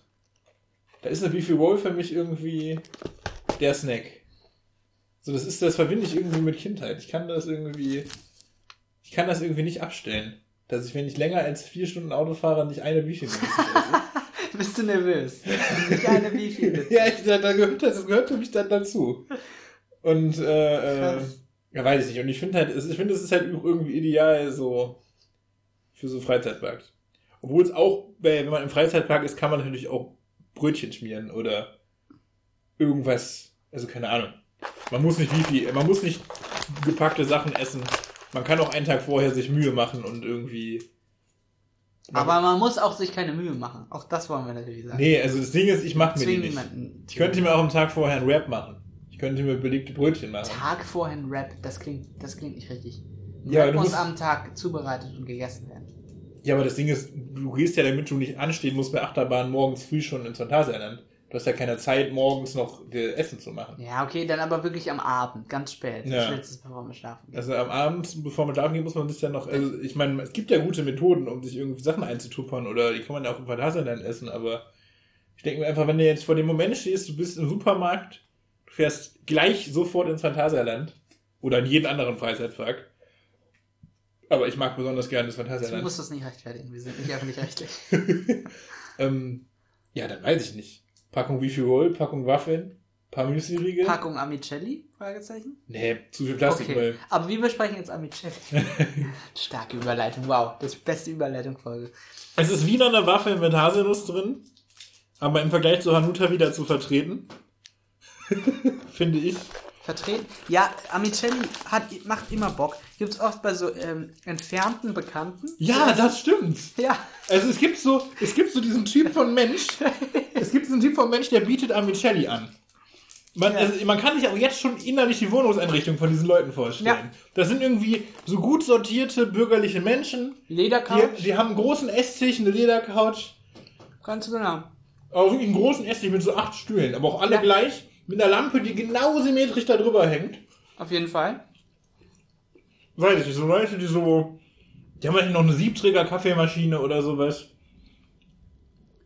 da ist eine Beefy Roll für mich irgendwie der Snack. So, das ist, das verbinde ich irgendwie mit Kindheit. Ich kann das irgendwie, ich kann das irgendwie nicht abstellen. Dass ich, wenn ich länger als vier Stunden Auto fahre, nicht eine Beefy esse. Bist du nervös? Nicht eine Beefy. Ja, ich, da, da gehört, das gehört für mich dann dazu. Und, äh, äh ja, weiß ich nicht. Und ich finde halt, ich finde, es ist halt irgendwie ideal, so, für so einen Freizeitpark. Obwohl es auch, wenn man im Freizeitpark ist, kann man natürlich auch Brötchen schmieren oder irgendwas, also keine Ahnung. Man muss nicht Beefy, man muss nicht gepackte Sachen essen. Man kann auch einen Tag vorher sich Mühe machen und irgendwie... Aber man muss auch sich keine Mühe machen. Auch das wollen wir natürlich sagen. Nee, also das Ding ist, ich mache mir die nicht. Ich könnte mir auch am Tag vorher einen Wrap machen. Ich könnte mir belegte Brötchen machen. Tag vorher einen Wrap, das klingt, das klingt nicht richtig. Ja, muss musst... am Tag zubereitet und gegessen werden. Ja, aber das Ding ist, du gehst ja, damit du nicht anstehen musst, bei Achterbahn morgens früh schon ins Phantasialand. Du hast ja keine Zeit, morgens noch Essen zu machen. Ja, okay, dann aber wirklich am Abend, ganz spät. Ja. Das letzte, bevor man schlafen geht. Also am Abend, bevor man schlafen geht, muss man sich dann noch... Also ich meine, es gibt ja gute Methoden, um sich irgendwie Sachen einzutuppern oder die kann man ja auch im Phantasialand essen, aber ich denke mir einfach, wenn du jetzt vor dem Moment stehst, du bist im Supermarkt, du fährst gleich sofort ins Phantasialand oder in jeden anderen Freizeitpark. Aber ich mag besonders gerne das Phantasialand. Du musst das nicht rechtfertigen, wir sind nicht öffentlich-rechtlich. ähm, ja, dann weiß ich nicht. Packung Beefy Roll, Packung Waffeln, paar Müsli-Riegel. Packung Amicelli? Fragezeichen? Nee, zu viel Plastikmüll. Okay. Aber wir besprechen jetzt Amicelli. Starke Überleitung, wow. Das beste Überleitung-Folge. Es ist wieder eine Waffel mit Haselnuss drin, aber im Vergleich zu Hanuta wieder zu vertreten. Finde ich. Vertreten? Ja, Amicelli hat, macht immer Bock. Gibt's oft bei so ähm, entfernten Bekannten. Ja, oder? Das stimmt. Ja. Also es gibt so, es gibt so diesen Typ von Mensch, es gibt so einen Typ von Mensch, der bietet Amicelli an. Man, ja. also, man kann sich auch jetzt schon innerlich die Wohnungseinrichtung von diesen Leuten vorstellen. Ja. Das sind irgendwie so gut sortierte, bürgerliche Menschen. Ledercouch. Die, die haben einen großen Esstisch, eine Ledercouch. Ganz genau. Auch wirklich einen großen Esstisch mit so acht Stühlen, aber auch alle ja. gleich. Mit einer Lampe, die genau symmetrisch da drüber hängt. Auf jeden Fall. Weiß ich nicht, so Leute, die so... Die haben halt noch eine Siebträger-Kaffeemaschine oder sowas.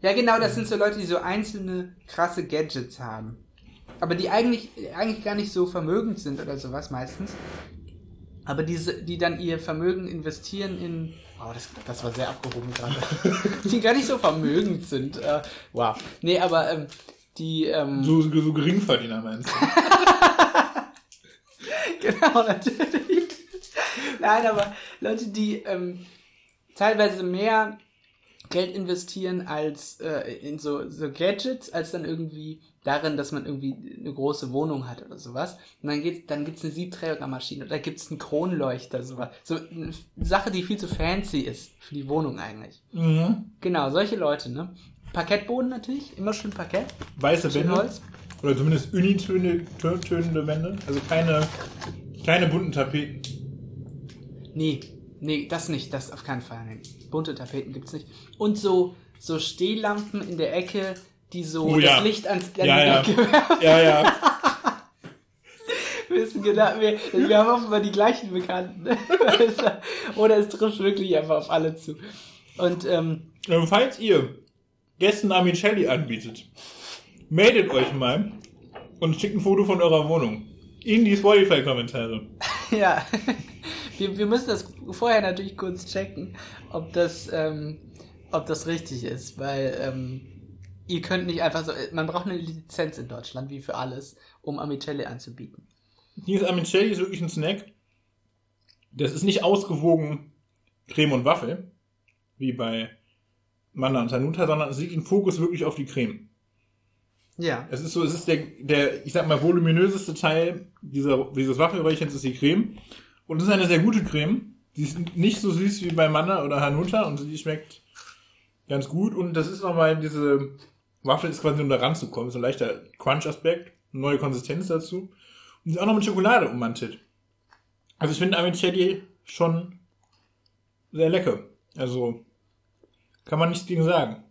Ja genau, das sind so Leute, die so einzelne krasse Gadgets haben. Aber die eigentlich, eigentlich gar nicht so vermögend sind oder sowas meistens. Aber diese, die dann ihr Vermögen investieren in... Wow, das, das war sehr abgehoben gerade. Die gar nicht so vermögend sind. Äh, wow. Nee, aber... Ähm, Die, ähm, so, so Geringverdiener meinst du? Genau, natürlich. Nein, aber Leute, die ähm, teilweise mehr Geld investieren als äh, in so, so Gadgets, als dann irgendwie darin, dass man irgendwie eine große Wohnung hat oder sowas. Und dann geht's, dann gibt's eine Siebträgermaschine oder gibt's einen Kronleuchter, sowas. So eine Sache, die viel zu fancy ist für die Wohnung eigentlich. Mhm. Genau, solche Leute, ne? Parkettboden natürlich, immer schön Parkett. Weiße schön Wände. Holz. Oder zumindest unitönende Wände. Also keine, keine bunten Tapeten. Nee. Nee, das nicht, das auf keinen Fall. Nee. Bunte Tapeten gibt's nicht. Und so, so Stehlampen in der Ecke, die so oh, ja. das Licht ans an ja, die ja. Ecke werfen. Ja, ja. Wissen genau, wir, wir haben offenbar die gleichen Bekannten. Oder es trifft wirklich einfach auf alle zu. Und ähm, falls ihr Gästen Armicelli anbietet, meldet euch mal und schickt ein Foto von eurer Wohnung in die Spotify-Kommentare. Ja. Wir, wir müssen das vorher natürlich kurz checken, ob das, ähm, ob das richtig ist, weil ähm, ihr könnt nicht einfach so, man braucht eine Lizenz in Deutschland, wie für alles, um Armicelli anzubieten. Dieses Armicelli ist wirklich ein Snack, das ist nicht ausgewogen Creme und Waffel, wie bei Manna und Tanuta, sondern es liegt im Fokus wirklich auf die Creme. Ja. Es ist so, es ist der, der ich sag mal, voluminöseste Teil dieser, dieses Waffelröllchens ist die Creme. Und das ist eine sehr gute Creme. Die ist nicht so süß wie bei Manna oder Hanuta und die schmeckt ganz gut. Und das ist nochmal, diese Waffel ist quasi, um da ranzukommen. So ein leichter Crunch-Aspekt, eine neue Konsistenz dazu. Und die ist auch noch mit Schokolade ummantet. Also ich finde Armicelli schon sehr lecker. Also kann man nichts gegen sagen.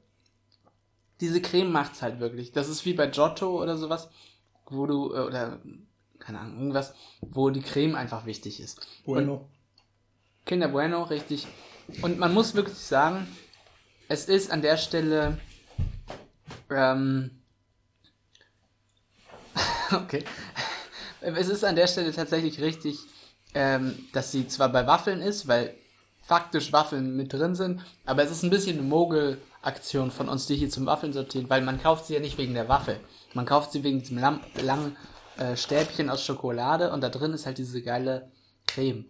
Diese Creme macht's halt wirklich. Das ist wie bei Giotto oder sowas, wo du, äh, oder... keine Ahnung, irgendwas, wo die Creme einfach wichtig ist. Bueno. Kinder Bueno, richtig. Und man muss wirklich sagen, es ist an der Stelle ähm, okay. Es ist an der Stelle tatsächlich richtig, ähm, dass sie zwar bei Waffeln ist, weil faktisch Waffeln mit drin sind, aber es ist ein bisschen eine Mogel-Aktion von uns, die hier zum Waffeln sortieren, weil man kauft sie ja nicht wegen der Waffel. Man kauft sie wegen diesem Lam- langen Äh, Stäbchen aus Schokolade und da drin ist halt diese geile Creme.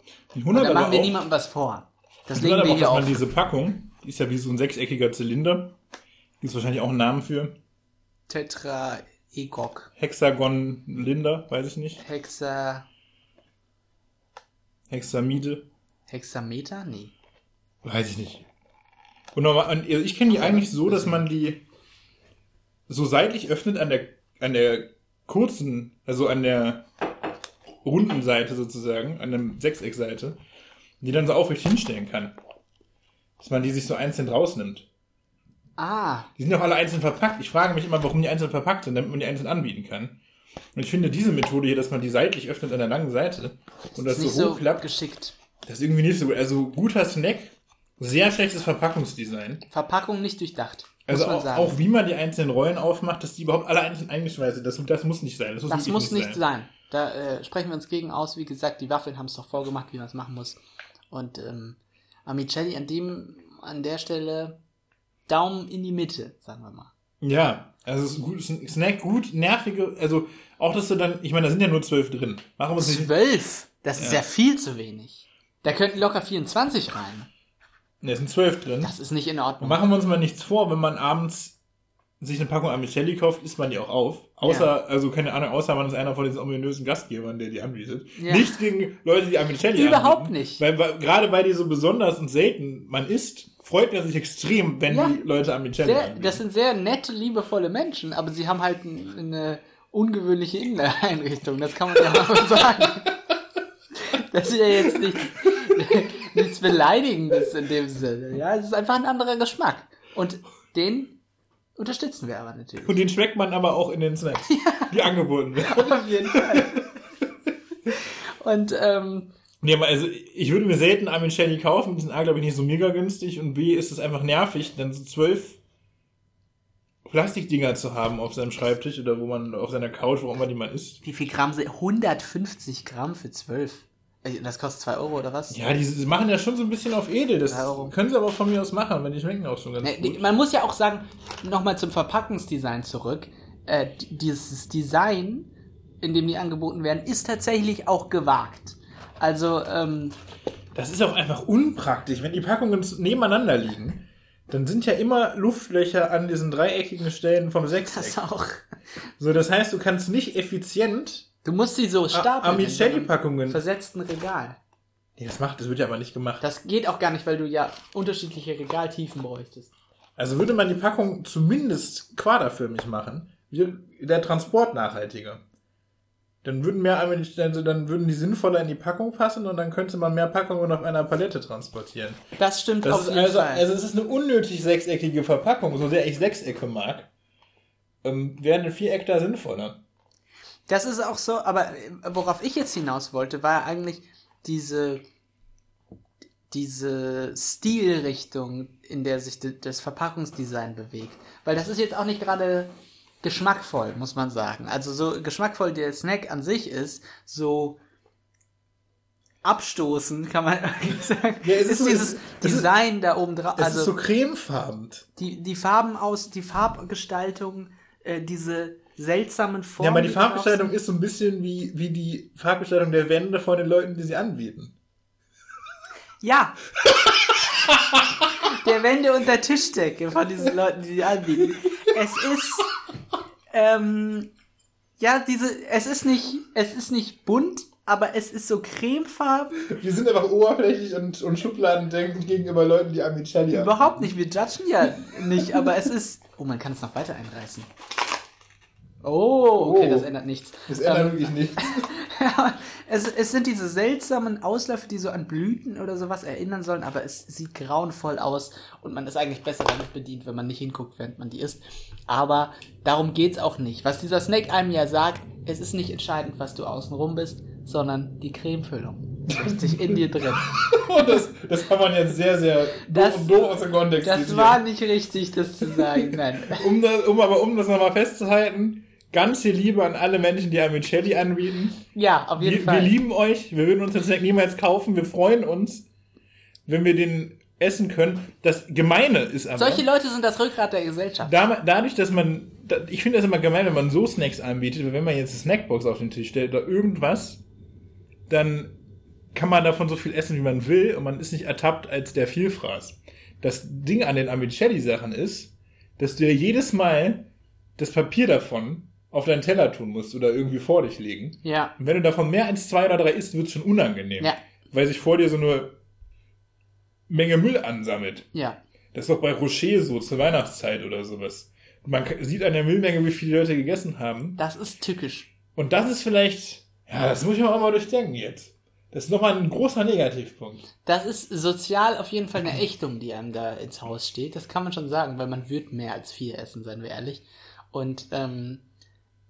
Und da machen wir niemandem was vor. Das legen wir hier auf. Man diese Packung, die ist ja wie so ein sechseckiger Zylinder. Gibt es wahrscheinlich auch einen Namen für. Tetraegok. Hexagon-Linder, weiß ich nicht. Hexa... Hexamide. Hexameter? Nee. Weiß ich nicht. Und nochmal, ich kenne die eigentlich so, dass man die so seitlich öffnet an der an der kurzen, also an der runden Seite sozusagen, an der Sechseckseite, die dann so aufrecht hinstellen kann. Dass man die sich so einzeln rausnimmt. Ah. Die sind auch alle einzeln verpackt. Ich frage mich immer, warum die einzeln verpackt sind, damit man die einzeln anbieten kann. Und ich finde diese Methode hier, dass man die seitlich öffnet an der langen Seite und das, das so hochklappt, geschickt. Das ist irgendwie nicht so gut. Also guter Snack, sehr schlechtes Verpackungsdesign. Verpackung nicht durchdacht. Also auch, auch wie man die einzelnen Rollen aufmacht, dass die überhaupt alle einzeln eingeschweißt sind, das, das muss nicht sein. Das muss, das muss nicht sein. sein. Da äh, sprechen wir uns gegen aus. Wie gesagt, die Waffeln haben es doch vorgemacht, wie man es machen muss. Und ähm, Armicelli an dem, an der Stelle Daumen in die Mitte, sagen wir mal. Ja, also es ist ein gutes Snack, gut, nervige, also auch, dass du dann, ich meine, da sind ja nur zwölf drin. Machen wir es nicht. Zwölf? Das ja. ist ja viel zu wenig. Da könnten locker vierundzwanzig rein. Da sind zwölf drin. Das ist nicht in Ordnung. Machen wir uns mal nichts vor, wenn man abends sich eine Packung Armicelli kauft, isst man die auch auf. Außer, ja. also keine Ahnung, außer man ist einer von diesen ominösen Gastgebern, der die anbietet. Ja. Nichts gegen Leute, die Armicelli Überhaupt anbieten. nicht. Weil, weil, gerade weil die so besonders und selten man isst, freut man sich extrem, wenn ja. die Leute Armicelli sehr, anbieten. Das sind sehr nette, liebevolle Menschen, aber sie haben halt eine ungewöhnliche Inneneinrichtung. Das kann man ja mal sagen. Das ist ja jetzt nicht... nichts Beleidigendes in dem Sinne. Ja, es ist einfach ein anderer Geschmack. Und den unterstützen wir aber natürlich. Und den schmeckt man aber auch in den Snacks, ja. die angeboten werden. Auf jeden Fall. Und, ähm... Ja, also ich würde mir selten Armicelli kaufen. Die sind A, glaube ich, nicht so mega günstig. Und B, ist es einfach nervig, dann so zwölf Plastikdinger zu haben auf seinem Schreibtisch oder wo man auf seiner Couch, wo auch immer die man isst. Wie viel Gramm sind? hundertfünfzig Gramm für zwölf. Das kostet zwei Euro oder was? Ja, die machen ja schon so ein bisschen auf edel. Das können sie aber von mir aus machen, wenn die schmecken auch schon ganz ja, gut. Man muss ja auch sagen, nochmal zum Verpackungsdesign zurück. Äh, dieses Design, in dem die angeboten werden, ist tatsächlich auch gewagt. Also, ähm... Das ist auch einfach unpraktisch, wenn die Packungen nebeneinander liegen. dann sind ja immer Luftlöcher an diesen dreieckigen Stellen vom Sechseck. Das auch. So, das heißt, du kannst nicht effizient... Du musst sie so stapeln. Amicelli-Packungen. Versetzten Regal. Nee, das macht, das wird ja aber nicht gemacht. Das geht auch gar nicht, weil du ja unterschiedliche Regaltiefen bräuchtest. Also würde man die Packung zumindest quaderförmig machen, wäre der Transport nachhaltiger. Dann würden mehr, also dann würden die sinnvoller in die Packung passen und dann könnte man mehr Packungen auf einer Palette transportieren. Das stimmt auf jeden Fall. Also es ist eine unnötig sechseckige Verpackung, so sehr ich Sechsecke mag, ähm, wäre ein Viereck da sinnvoller. Das ist auch so, aber worauf ich jetzt hinaus wollte, war ja eigentlich diese, diese Stilrichtung, in der sich de, das Verpackungsdesign bewegt. Weil das ist jetzt auch nicht gerade geschmackvoll, muss man sagen. Also so geschmackvoll der Snack an sich ist, so abstoßen, kann man sagen. Ja, es ist, ist so, dieses es Design ist, da oben drauf. Es also ist so cremefarben. Die, die Farben aus, die Farbgestaltung, äh, diese seltsamen Formen. Ja, aber die Farbgestaltung ist so ein bisschen wie, wie die Farbgestaltung der Wände von den Leuten, die sie anbieten. Ja. Der Wände und der Tischdecke von diesen Leuten, die sie anbieten. Es ist ähm, ja, diese, es ist nicht, es ist nicht bunt, aber es ist so cremefarben. Wir sind einfach oberflächlich und, und schubladendenkend gegenüber Leuten, die Amicelli haben. Überhaupt nicht, wir judgen ja nicht, aber es ist, oh, man kann es noch weiter einreißen. Oh, okay, oh, das ändert nichts. Das ändert ähm, wirklich nichts. Ja, es, es sind diese seltsamen Ausläufe, die so an Blüten oder sowas erinnern sollen, aber es sieht grauenvoll aus und man ist eigentlich besser damit bedient, wenn man nicht hinguckt, während man die isst. Aber darum geht's auch nicht. Was dieser Snack einem ja sagt, es ist nicht entscheidend, was du außenrum bist, sondern die Cremefüllung. Richtig in dir drin. Und das, das kann man jetzt sehr, sehr doof und doof aus dem Kontext Das zitieren. War nicht richtig, das zu sagen, nein. um das, um, aber um das nochmal festzuhalten, ganz viel Liebe an alle Menschen, die Amicelli anbieten. Ja, auf jeden wir, Fall. Wir lieben euch. Wir würden uns den Snack niemals kaufen. Wir freuen uns, wenn wir den essen können. Das Gemeine ist aber... Solche Leute sind das Rückgrat der Gesellschaft. Da, dadurch, dass man... Da, ich finde das immer gemein, wenn man so Snacks anbietet. Weil wenn man jetzt eine Snackbox auf den Tisch stellt oder irgendwas, dann kann man davon so viel essen, wie man will. Und man ist nicht ertappt als der Vielfraß. Das Ding an den Amicelli-Sachen ist, dass du ja jedes Mal das Papier davon auf deinen Teller tun musst oder irgendwie vor dich legen. Ja. Und wenn du davon mehr als zwei oder drei isst, wird es schon unangenehm. Ja. Weil sich vor dir so eine Menge Müll ansammelt. Ja. Das ist doch bei Rocher so, zur Weihnachtszeit oder sowas. Und man sieht an der Müllmenge, wie viele Leute gegessen haben. Das ist tückisch. Und das ist vielleicht, ja, das muss ich mir auch mal durchdenken jetzt. Das ist nochmal ein großer Negativpunkt. Das ist sozial auf jeden Fall eine Ächtung, die einem da ins Haus steht. Das kann man schon sagen, weil man wird mehr als vier essen, seien wir ehrlich. Und, ähm,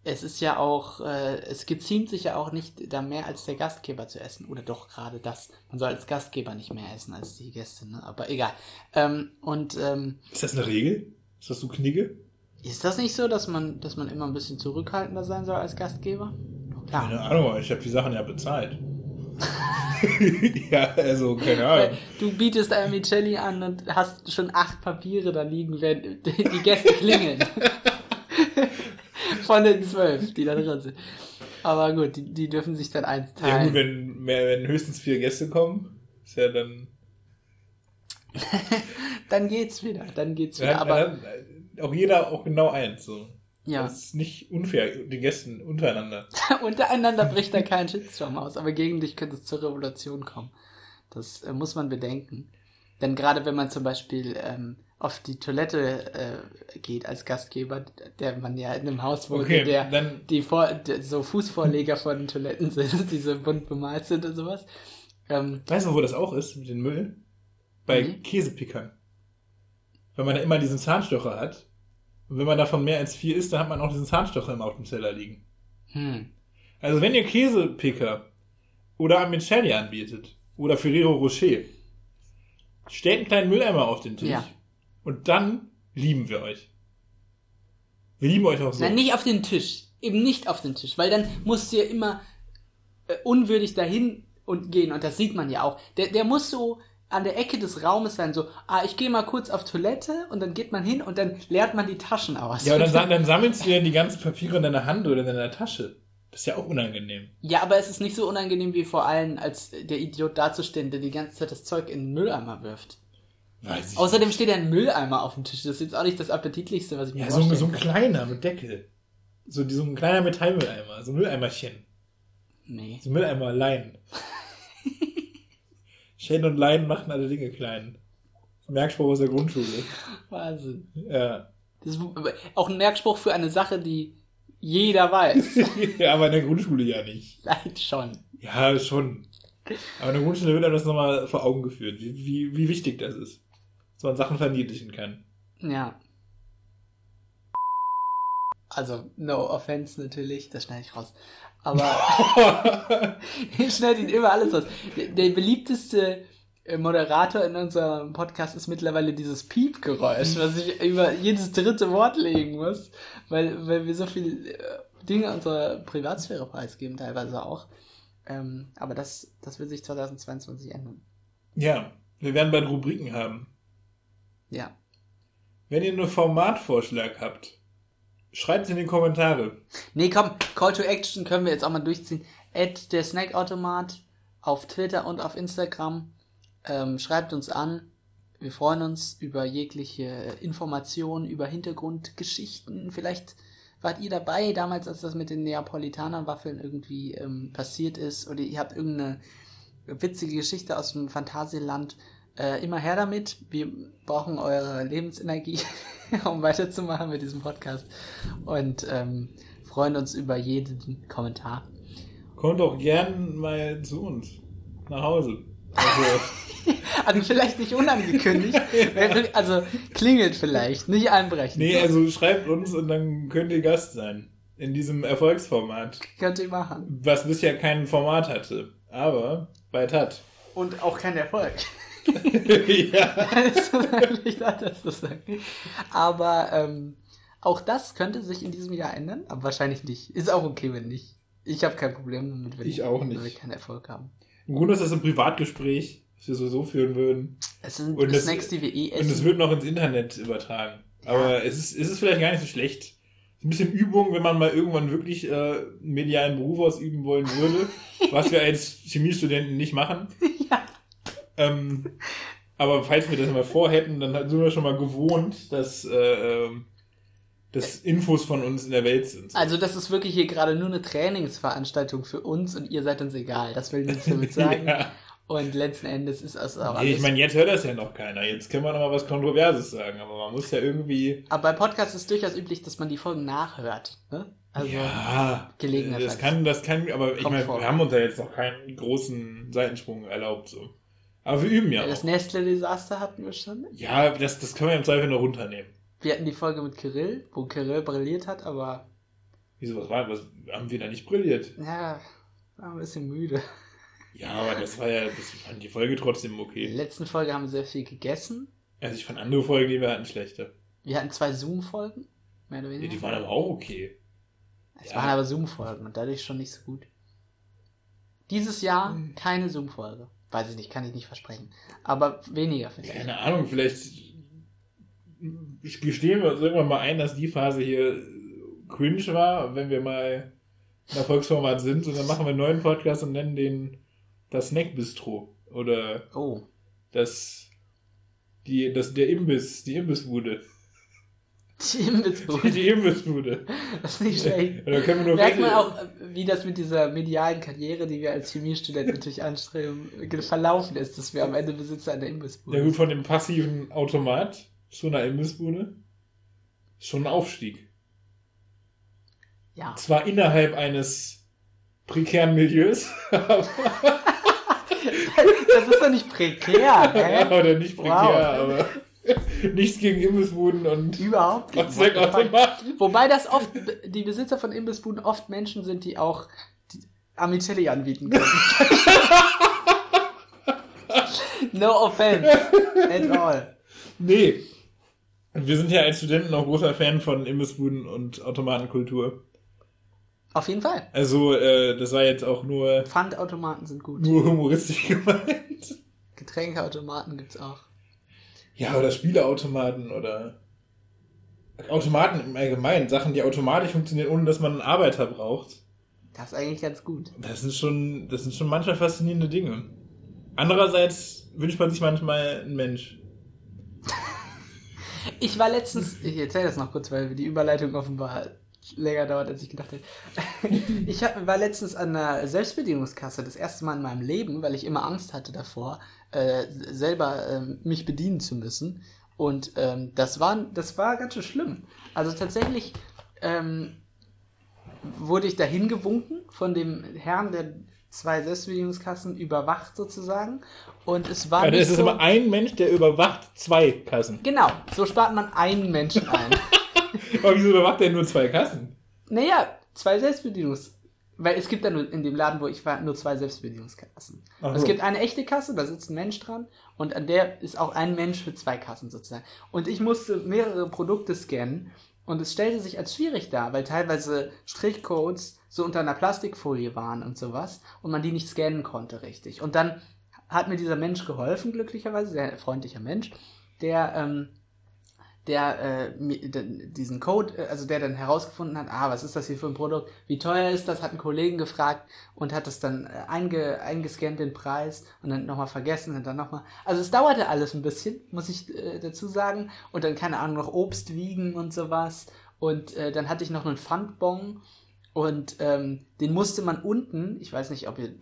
es ist ja auch, äh, es geziemt sich ja auch nicht, da mehr als der Gastgeber zu essen. Oder doch gerade das. Man soll als Gastgeber nicht mehr essen als die Gäste, ne? Aber egal. Ähm, und, ähm, ist das eine Regel? Ist das so Knigge? Ist das nicht so, dass man, dass man immer ein bisschen zurückhaltender sein soll als Gastgeber? Klar. Keine Ahnung, ich habe die Sachen ja bezahlt. Ja, also, keine Ahnung. Du bietest Amicelli an und hast schon acht Papiere da liegen, wenn die Gäste klingeln. Von den zwölf, die da drin sind. Aber gut, die, die dürfen sich dann eins teilen. Ja gut, wenn, mehr, wenn höchstens vier Gäste kommen, ist ja dann... dann geht's wieder, dann geht's wieder. Ja, aber auch jeder auch genau eins, so. Ja. Das ist nicht unfair, die Gästen untereinander. Untereinander bricht da kein Shitstorm aus, aber gegen dich könnte es zur Revolution kommen. Das äh, muss man bedenken. Denn gerade wenn man zum Beispiel... Ähm, auf die Toilette äh, geht als Gastgeber, der man ja in einem Haus wohnt, okay, der die Vor- der, so Fußvorleger von den Toiletten sind, die so bunt bemalt sind und sowas. Ähm, weißt du, wo das auch ist mit dem Müll? Bei mhm. Käsepickern. Wenn man da immer diesen Zahnstocher hat und wenn man davon mehr als vier isst, dann hat man auch diesen Zahnstocher immer auf dem Teller liegen. Hm. Also wenn ihr Käsepicker oder Amicelli anbietet oder Ferrero Rocher, stellt einen kleinen Mülleimer auf den Tisch. Ja. Und dann lieben wir euch. Wir lieben euch auch so. Nein, nicht auf den Tisch. Eben nicht auf den Tisch. Weil dann musst du ja immer äh, unwürdig dahin und gehen. Und das sieht man ja auch. Der, der muss so an der Ecke des Raumes sein. So, ah, ich gehe mal kurz auf Toilette. Und dann geht man hin und dann leert man die Taschen aus. Ja, und dann, dann sammelst du ja die ganzen Papiere in deiner Hand oder in deiner Tasche. Das ist ja auch unangenehm. Ja, aber es ist nicht so unangenehm wie vor allem als der Idiot dazustehen, der die ganze Zeit das Zeug in den Mülleimer wirft. Weiß Außerdem nicht. Steht ja ein Mülleimer auf dem Tisch. Das ist jetzt auch nicht das Appetitlichste, was ich mir ja, vorstellen so, so ein kann. kleiner mit Deckel. So, so ein kleiner Metallmülleimer. So ein Mülleimerchen. Nee. So ein Mülleimer, Leinen. Schäden und Leinen machen alle Dinge klein. Merkspruch aus der Grundschule. Wahnsinn. Ja. Das ist auch ein Merkspruch für eine Sache, die jeder weiß. Ja, aber in der Grundschule ja nicht. Nein, schon. Ja, schon. Aber in der Grundschule wird einem das nochmal vor Augen geführt, wie, wie, wie wichtig das ist. Dass man Sachen verniedlichen kann. Ja. Also, no offense natürlich, das schneide ich raus. Aber ich schneide ihn immer alles raus. Der, der beliebteste Moderator in unserem Podcast ist mittlerweile dieses Piepgeräusch, was ich über jedes dritte Wort legen muss, weil, weil wir so viele Dinge unserer Privatsphäre preisgeben, teilweise auch. Ähm, aber das, das wird sich zweitausendzweiundzwanzig ändern. Ja, wir werden bald Rubriken haben. Ja. Wenn ihr einen Formatvorschlag habt, schreibt es in die Kommentare. Nee, komm, Call to Action können wir jetzt auch mal durchziehen. At der Snackautomat auf Twitter und auf Instagram. Ähm, schreibt uns an. Wir freuen uns über jegliche Informationen, über Hintergrundgeschichten. Vielleicht wart ihr dabei damals, als das mit den Neapolitanern-Waffeln irgendwie ähm, passiert ist, oder ihr habt irgendeine witzige Geschichte aus dem Phantasialand. Äh, immer her damit. Wir brauchen eure Lebensenergie, um weiterzumachen mit diesem Podcast, und ähm, freuen uns über jeden Kommentar. Kommt auch gern mal zu uns nach Hause. Also, also vielleicht nicht unangekündigt, also klingelt vielleicht, nicht einbrechen. Nee, also schreibt uns und dann könnt ihr Gast sein in diesem Erfolgsformat. Könnt ihr machen. Was bisher kein Format hatte, aber bald hat. Und auch kein Erfolg. Ja. Das ist eigentlich anders zu sagen. Aber ähm, auch das könnte sich in diesem Jahr ändern, aber wahrscheinlich nicht. Ist auch okay, wenn nicht. Ich habe kein Problem damit, wenn, ich auch nicht. wenn wir keinen Erfolg haben. Gut, dass das ein Privatgespräch, das wir sowieso führen würden. Es sind und Snacks, das, die wir eh essen. Und es wird noch ins Internet übertragen. Ja. Aber es ist, es ist vielleicht gar nicht so schlecht. Ein bisschen Übung, wenn man mal irgendwann wirklich äh, einen medialen Beruf ausüben wollen würde, was wir als Chemiestudenten nicht machen. Ja. Ähm, aber falls wir das mal vorhätten, dann sind wir schon mal gewohnt, dass, äh, dass Infos von uns in der Welt sind. Also das ist wirklich hier gerade nur eine Trainingsveranstaltung für uns und ihr seid uns egal. Das will ich damit sagen. Ja. Und letzten Endes ist es auch alles... Ich meine, jetzt hört das ja noch keiner. Jetzt können wir noch mal was Kontroverses sagen, aber man muss ja irgendwie... Aber bei Podcasts ist es durchaus üblich, dass man die Folgen nachhört, ne? Also ja, Gelegenheitsweise. Das kann, das kann, aber ich meine, wir haben uns ja jetzt noch keinen großen Seitensprung erlaubt, so. Aber wir üben ja, ja das auch. Das Nestle-Desaster hatten wir schon. Ja, das, das können wir im Zweifel noch runternehmen. Wir hatten die Folge mit Kirill, wo Kirill brilliert hat, aber... Wieso, was war? Was haben wir da nicht brilliert? Ja, war ein bisschen müde. Ja, aber das war ja... Das fand die Folge trotzdem okay. In der letzten Folge haben wir sehr viel gegessen. Also ich fand andere Folgen, die wir hatten, schlechter. Wir hatten zwei Zoom-Folgen, mehr oder weniger. Ja, die waren aber auch okay. Es ja. waren aber Zoom-Folgen und dadurch schon nicht so gut. Dieses Jahr keine Zoom-Folge. Weiß ich nicht, kann ich nicht versprechen. Aber weniger vielleicht. Keine Ahnung, vielleicht gestehen wir uns irgendwann mal ein, dass die Phase hier cringe war, wenn wir mal in Erfolgsformat sind, und dann machen wir einen neuen Podcast und nennen den das Snackbistro oder oh. das, die, das der Imbiss, die Imbissbude. Die Imbissbude. Die Imbissbude. Das ist nicht schlecht. Merkt man auch, wie das mit dieser medialen Karriere, die wir als Chemiestudent natürlich anstreben, verlaufen ist, dass wir am Ende Besitzer einer Imbissbude sind. Ja gut, von dem passiven Automat zu einer Imbissbude ist schon ein Aufstieg. Ja. Zwar innerhalb eines prekären Milieus, aber... Das ist doch nicht prekär, hä? Ja, oder nicht prekär, wow. aber... Nichts gegen Imbissbuden und... Überhaupt nicht. Wobei das oft, die Besitzer von Imbissbuden oft Menschen sind, die auch die Amicelli anbieten können. No offense. At all. Nee. Wir sind ja als Studenten auch großer Fan von Imbissbuden und Automatenkultur. Auf jeden Fall. Also, äh, das war jetzt auch nur... Pfandautomaten sind gut. Nur humoristisch gemeint. Getränkeautomaten gibt's auch. Ja, oder Spieleautomaten oder Automaten im Allgemeinen. Sachen, die automatisch funktionieren, ohne dass man einen Arbeiter braucht. Das ist eigentlich ganz gut. Das sind schon, das sind schon manchmal faszinierende Dinge. Andererseits wünscht man sich manchmal einen Mensch. Ich war letztens, ich erzähle das noch kurz, weil die Überleitung offenbar länger dauert, als ich gedacht hätte. Ich hab, war letztens an einer Selbstbedienungskasse, das erste Mal in meinem Leben, weil ich immer Angst hatte davor, äh, selber äh, mich bedienen zu müssen. Und ähm, das, war, das war ganz schön schlimm. Also tatsächlich ähm, wurde ich dahin gewunken von dem Herrn, der zwei Selbstbedienungskassen überwacht sozusagen. Und es war. Ja, das ist so, immer ein Mensch, der überwacht zwei Kassen. Genau, so spart man einen Menschen ein. Aber wieso überwacht der nur zwei Kassen? Naja, zwei Selbstbedienungskassen. Weil es gibt ja nur in dem Laden, wo ich war, nur zwei Selbstbedienungskassen. So. Es gibt eine echte Kasse, da sitzt ein Mensch dran und an der ist auch ein Mensch für zwei Kassen sozusagen. Und ich musste mehrere Produkte scannen und es stellte sich als schwierig dar, weil teilweise Strichcodes so unter einer Plastikfolie waren und sowas und man die nicht scannen konnte richtig. Und dann hat mir dieser Mensch geholfen, glücklicherweise, sehr freundlicher Mensch, der... Ähm, der äh, diesen Code, also der dann herausgefunden hat, ah, was ist das hier für ein Produkt, wie teuer ist das, hat einen Kollegen gefragt und hat das dann einge, eingescannt, den Preis, und dann nochmal vergessen und dann nochmal, also es dauerte alles ein bisschen, muss ich äh, dazu sagen, und dann, keine Ahnung, noch Obst wiegen und sowas und äh, dann hatte ich noch einen Pfandbon und ähm, den musste man unten, ich weiß nicht, ob ihr,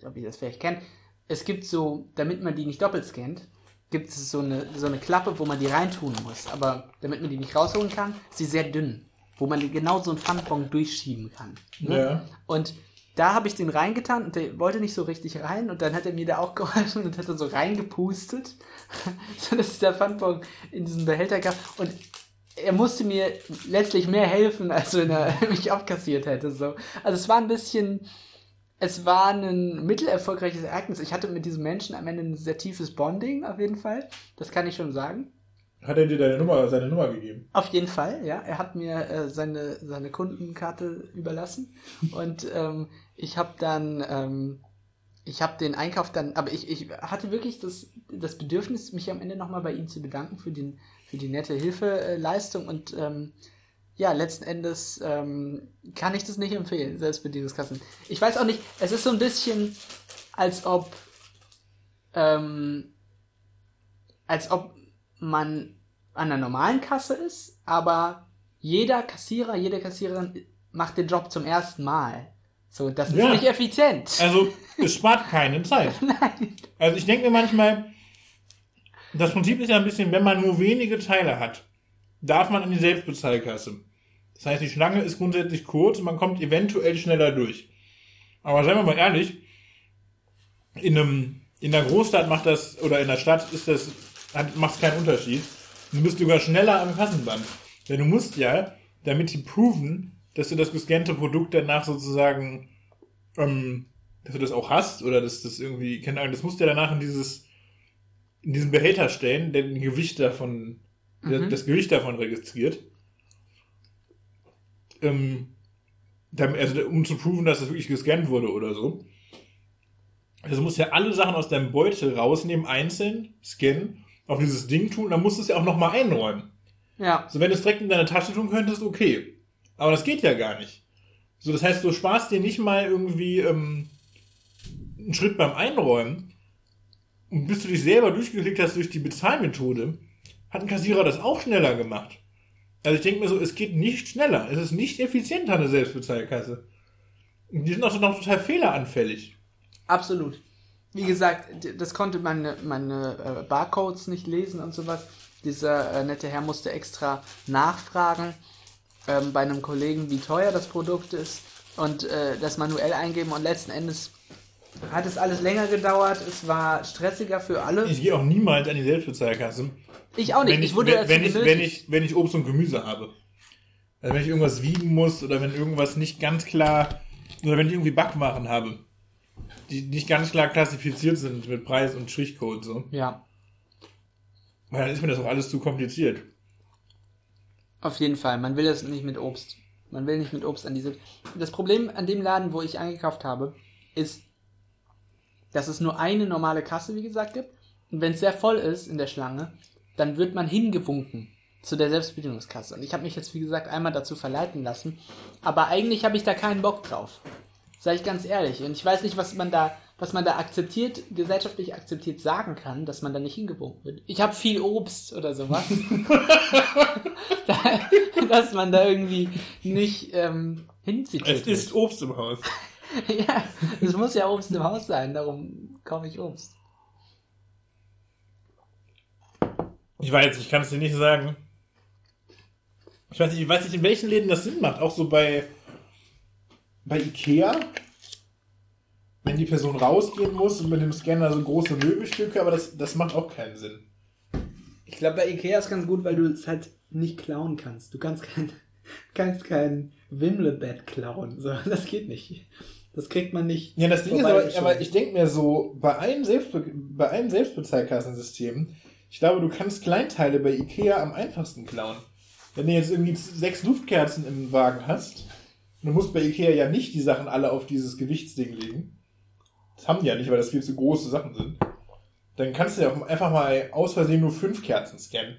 ob, ob ihr das vielleicht kennt, es gibt so, damit man die nicht doppelt scannt, gibt es so eine, so eine Klappe, wo man die reintun muss. Aber damit man die nicht rausholen kann, ist sie sehr dünn. Wo man genau so einen Pfandbon durchschieben kann. Ne? Ja. Und da habe ich den reingetan und der wollte nicht so richtig rein. Und dann hat er mir da auch geholfen und hat dann so reingepustet, sodass der Pfandbon in diesen Behälter kam. Und er musste mir letztlich mehr helfen, als wenn er mich abkassiert hätte. So. Also es war ein bisschen... Es war ein mittelerfolgreiches Ereignis. Ich hatte mit diesem Menschen am Ende ein sehr tiefes Bonding, auf jeden Fall. Das kann ich schon sagen. Hat er dir deine Nummer, seine Nummer gegeben? Auf jeden Fall, ja. Er hat mir äh, seine, seine Kundenkarte überlassen. Und ähm, ich habe dann, ähm, ich habe den Einkauf dann, aber ich, ich hatte wirklich das, das Bedürfnis, mich am Ende nochmal bei ihm zu bedanken für, den, für die nette Hilfeleistung. Und ähm, ja, letzten Endes ähm, kann ich das nicht empfehlen, Selbstbedienungskassen. Ich weiß auch nicht, es ist so ein bisschen, als ob ähm, als ob man an einer normalen Kasse ist, aber jeder Kassierer, jede Kassiererin macht den Job zum ersten Mal. So, das ist ja nicht effizient. Also, es spart keine Zeit. Nein. Also, ich denke mir manchmal, das Prinzip ist ja ein bisschen, wenn man nur wenige Teile hat, darf man in die Selbstbezahlkasse. Das heißt, die Schlange ist grundsätzlich kurz und man kommt eventuell schneller durch. Aber seien wir mal ehrlich, in einem, in der Großstadt macht das, oder in der Stadt ist das, macht es keinen Unterschied. Du bist sogar schneller am Kassenband. Denn du musst ja, damit die proven, dass du das gescannte Produkt danach sozusagen, ähm, dass du das auch hast, oder dass das irgendwie, keine Ahnung, das musst du ja danach in dieses, in diesen Behälter stellen, denn ein Gewicht davon, das mhm. Gewicht davon registriert. Ähm, also, um zu proven, dass das wirklich gescannt wurde oder so. Also musst du ja alle Sachen aus deinem Beutel rausnehmen, einzeln scannen, auf dieses Ding tun, dann musst du es ja auch nochmal einräumen. Ja. So, wenn du es direkt in deine Tasche tun könntest, okay. Aber das geht ja gar nicht. So, das heißt, du sparst dir nicht mal irgendwie ähm, einen Schritt beim Einräumen. Und bis du dich selber durchgeklickt hast durch die Bezahlmethode, hat ein Kassierer das auch schneller gemacht. Also ich denke mir so, es geht nicht schneller. Es ist nicht effizienter, eine Selbstbezahlkasse. Die sind auch noch total fehleranfällig. Absolut. Wie gesagt, das konnte meine, meine Barcodes nicht lesen und sowas. Dieser äh, nette Herr musste extra nachfragen ähm, bei einem Kollegen, wie teuer das Produkt ist, und äh, das manuell eingeben, und letzten Endes hat es alles länger gedauert. Es war stressiger für alle. Ich gehe auch niemals an die Selbstbezahlkasse. Ich auch nicht. Wenn ich, ich, wurde wenn, wenn, ich, wenn, ich, wenn ich Obst und Gemüse habe. Also wenn ich irgendwas wiegen muss oder wenn irgendwas nicht ganz klar, oder wenn ich irgendwie Backwaren habe, die nicht ganz klar klassifiziert sind mit Preis und Strichcode. So. Ja. Weil dann ist mir das auch alles zu kompliziert. Auf jeden Fall. Man will das nicht mit Obst. Man will nicht mit Obst an diese... Das Problem an dem Laden, wo ich eingekauft habe, ist, dass es nur eine normale Kasse, wie gesagt, gibt. Und wenn es sehr voll ist in der Schlange, dann wird man hingewunken zu der Selbstbedienungskasse. Und ich habe mich jetzt, wie gesagt, einmal dazu verleiten lassen. Aber eigentlich habe ich da keinen Bock drauf. Sage ich ganz ehrlich. Und ich weiß nicht, was man da, was man da akzeptiert, gesellschaftlich akzeptiert sagen kann, dass man da nicht hingewunken wird. Ich habe viel Obst oder sowas. da, dass man da irgendwie nicht ähm, hinzitiert. Es ist Obst im Haus. Ja, es muss ja Obst im Haus sein, darum kaufe ich Obst. Ich weiß, ich kann es dir nicht sagen. Ich weiß nicht, ich weiß nicht, in welchen Läden das Sinn macht. Auch so bei, bei Ikea, wenn die Person rausgehen muss und mit dem Scanner so große Möbelstücke, aber das, das macht auch keinen Sinn. Ich glaube, bei Ikea ist ganz gut, weil du es halt nicht klauen kannst. Du kannst kein, kannst kein Wimmelbett klauen. So, das geht nicht. Das kriegt man nicht. Ja, das Ding ist aber, aber ich denke mir so, bei allen Selbstbe- bei allen Selbstbezahlkassensystemen, ich glaube, du kannst Kleinteile bei Ikea am einfachsten klauen. Wenn du jetzt irgendwie sechs Duftkerzen im Wagen hast, du musst bei Ikea ja nicht die Sachen alle auf dieses Gewichtsding legen. Das haben die ja nicht, weil das viel zu große Sachen sind. Dann kannst du ja auch einfach mal aus Versehen nur fünf Kerzen scannen.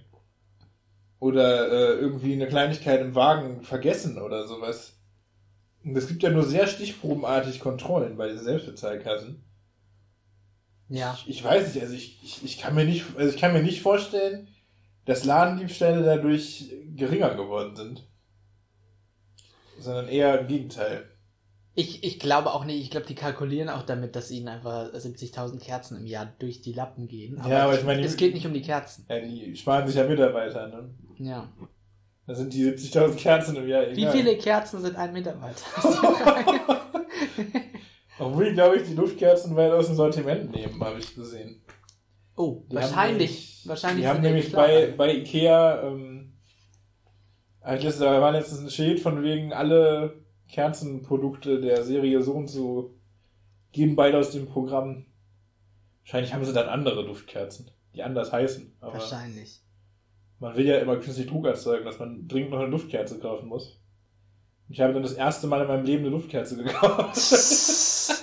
Oder äh, irgendwie eine Kleinigkeit im Wagen vergessen oder sowas. Und es gibt ja nur sehr stichprobenartig Kontrollen bei diesen Selbstbezahlkassen. Ja. Ich, ich weiß nicht, also ich, ich, ich kann mir nicht, also ich kann mir nicht vorstellen, dass Ladendiebstähle dadurch geringer geworden sind. Sondern eher im Gegenteil. Ich, ich glaube auch nicht, ich glaube, die kalkulieren auch damit, dass ihnen einfach siebzigtausend Kerzen im Jahr durch die Lappen gehen. Aber, ja, aber ich meine, es geht nicht um die Kerzen. Ja, die sparen sich ja Mitarbeiter, ne? Ja. Da sind die siebzigtausend Kerzen im Jahr. Egal. Wie viele Kerzen sind ein Mitarbeiter? Obwohl, glaube ich, die Duftkerzen weit aus dem Sortiment nehmen, habe ich gesehen. Oh, die wahrscheinlich. Haben, wahrscheinlich. Die haben nämlich bei, bei Ikea, ähm, also da war letztens ein Schild von wegen, alle Kerzenprodukte der Serie so und so gehen bald aus dem Programm. Wahrscheinlich haben sie dann andere Duftkerzen, die anders heißen. Aber wahrscheinlich. Man will ja immer künstlich Druck erzeugen, dass man dringend noch eine Duftkerze kaufen muss. Ich habe dann das erste Mal in meinem Leben eine Duftkerze gekauft.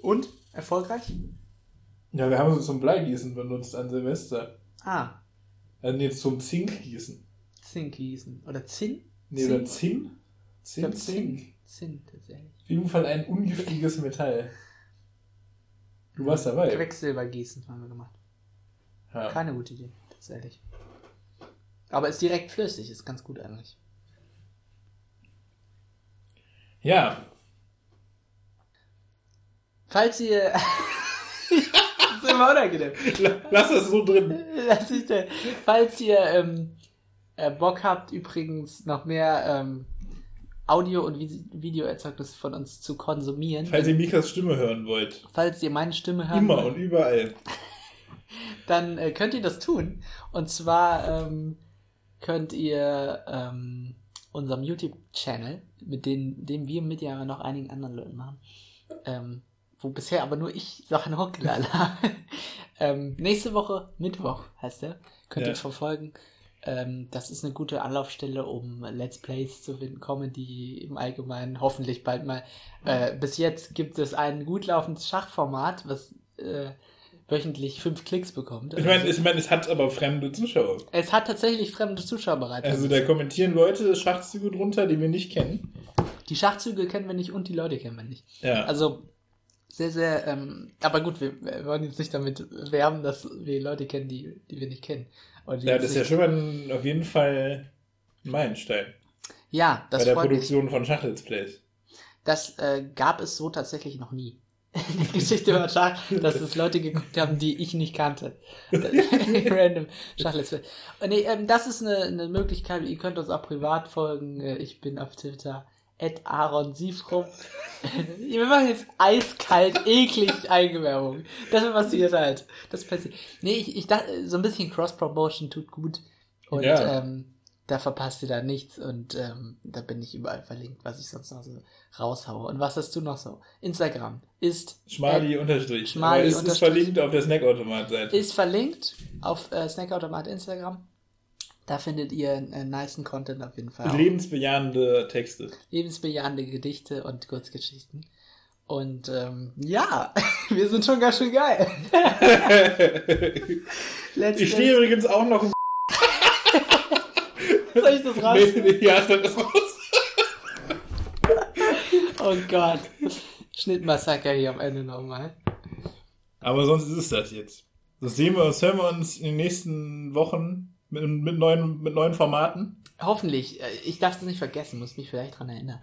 Und? Erfolgreich? Ja, wir haben sie zum Bleigießen benutzt an Silvester. Ah. Also jetzt zum Zinkgießen. Zinkgießen. Oder Zinn? Nee, Zinn. Oder Zinn? Zinn, ich glaub, Zink. Zinn. Zinn, tatsächlich. Auf jeden Fall ein ungiftiges Metall. Du warst dabei. Quecksilbergießen haben wir gemacht. Ja. Keine gute Idee, tatsächlich. Aber ist direkt flüssig, ist ganz gut eigentlich. Ja. Falls ihr... das ist immer unangenehm. Lass das so drin. Lass ich da. Falls ihr... Ähm, Bock habt, übrigens noch mehr ähm, Audio- und Videoerzeugnisse von uns zu konsumieren. Falls ihr Mikas Stimme hören wollt. Falls ihr meine Stimme hören immer wollt. Immer und überall. Dann äh, könnt ihr das tun. Und zwar ähm, könnt ihr ähm, unserem YouTube-Channel, mit dem, dem wir mit ja noch einigen anderen Leuten machen, ähm, wo bisher aber nur ich Sachen hochgeladen habe. ähm, nächste Woche, Mittwoch heißt der, könnt ja. ihr verfolgen. Das ist eine gute Anlaufstelle, um Let's Plays zu finden, Comedy im Allgemeinen, hoffentlich bald mal. Äh, bis jetzt gibt es ein gut laufendes Schachformat, was äh, wöchentlich fünf Klicks bekommt. Ich meine, ich mein, es hat aber fremde Zuschauer. Es hat tatsächlich fremde Zuschauer bereits. Also da kommentieren Leute Schachzüge drunter, die wir nicht kennen. Die Schachzüge kennen wir nicht und die Leute kennen wir nicht. Ja. Also sehr, sehr, ähm, aber gut, wir, wir wollen jetzt nicht damit werben, dass wir Leute kennen, die, die wir nicht kennen. Ja, das ist ja schon mal ein, auf jeden Fall ein Meilenstein. Ja, das bei der Produktion mich. Von Schach-Let's Plays. Das äh, gab es so tatsächlich noch nie. In der Geschichte über Schach, dass es Leute geguckt haben, die ich nicht kannte. Random Schach-Let's Plays. Und nee, ähm, das ist eine, eine Möglichkeit. Ihr könnt uns auch privat folgen. Ich bin auf Twitter at Aaron Siefrum. Wir machen jetzt eiskalt, eklig Eigenwerbung. Das passiert halt. Das passiert. Nee, ich, ich dachte, so ein bisschen Cross-Promotion tut gut. Und ja. ähm, da verpasst ihr da nichts. Und ähm, da bin ich überall verlinkt, was ich sonst noch so raushaue. Und was hast du noch so? Instagram ist... Schmali unterstrich. Schmali ist, ist verlinkt auf der Snackautomat-Seite. Ist verlinkt auf äh, Snackautomat Instagram. Da findet ihr äh, nicen Content auf jeden Fall. Und lebensbejahende Texte. Lebensbejahende Gedichte und Kurzgeschichten. Und ähm, ja, wir sind schon ganz schön geil. Let's ich stehe übrigens auch noch im Soll ich das raus? Nee, nee, ja, das raus. Oh Gott. Schnittmassaker hier am Ende nochmal. Aber sonst ist es das jetzt. Das sehen wir, das hören wir uns in den nächsten Wochen mit, mit, neuen, mit neuen Formaten. Hoffentlich. Ich darf es nicht vergessen, muss mich vielleicht dran erinnern.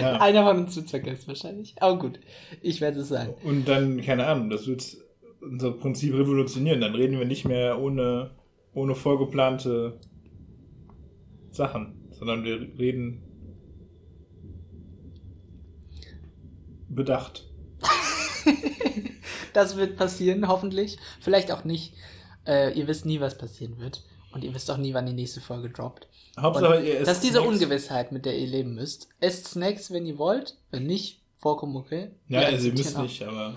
Ja. Einer von uns wird es vergessen wahrscheinlich. Aber gut, ich werde es sagen. Und dann, keine Ahnung, das wird unser Prinzip revolutionieren. Dann reden wir nicht mehr ohne, ohne vorgeplante Sachen, sondern wir reden bedacht. Das wird passieren, hoffentlich. Vielleicht auch nicht. Äh, ihr wisst nie, was passieren wird. Und ihr wisst auch nie, wann die nächste Folge droppt. Hauptsache, und ihr esst. Das ist diese Snacks. Ungewissheit, mit der ihr leben müsst. Esst Snacks, wenn ihr wollt. Wenn nicht, vollkommen okay. Ja, wir also ihr müsst auch, nicht, aber...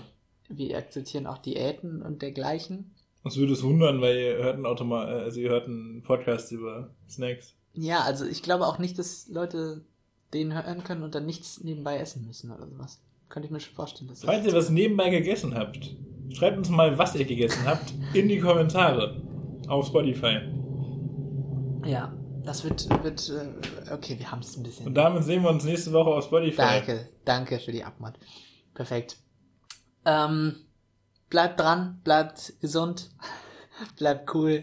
Wir akzeptieren auch Diäten und dergleichen. Uns würde es wundern, weil ihr hört einen, Automa- also ihr hört einen Podcast über Snacks. Ja, also ich glaube auch nicht, dass Leute den hören können und dann nichts nebenbei essen müssen oder sowas. Könnte ich mir schon vorstellen. Dass Falls das ihr was nebenbei gegessen habt, schreibt uns mal, was ihr gegessen habt, in die Kommentare auf Spotify. Ja, das wird... wird okay, wir haben es ein bisschen. Und damit sehen wir uns nächste Woche auf Spotify. Danke, danke für die Abmod. Perfekt. Ähm, bleibt dran, bleibt gesund, bleibt cool,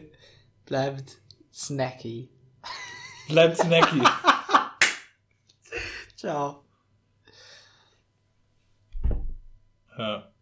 bleibt snacky. Bleibt snacky. Ciao. Ja.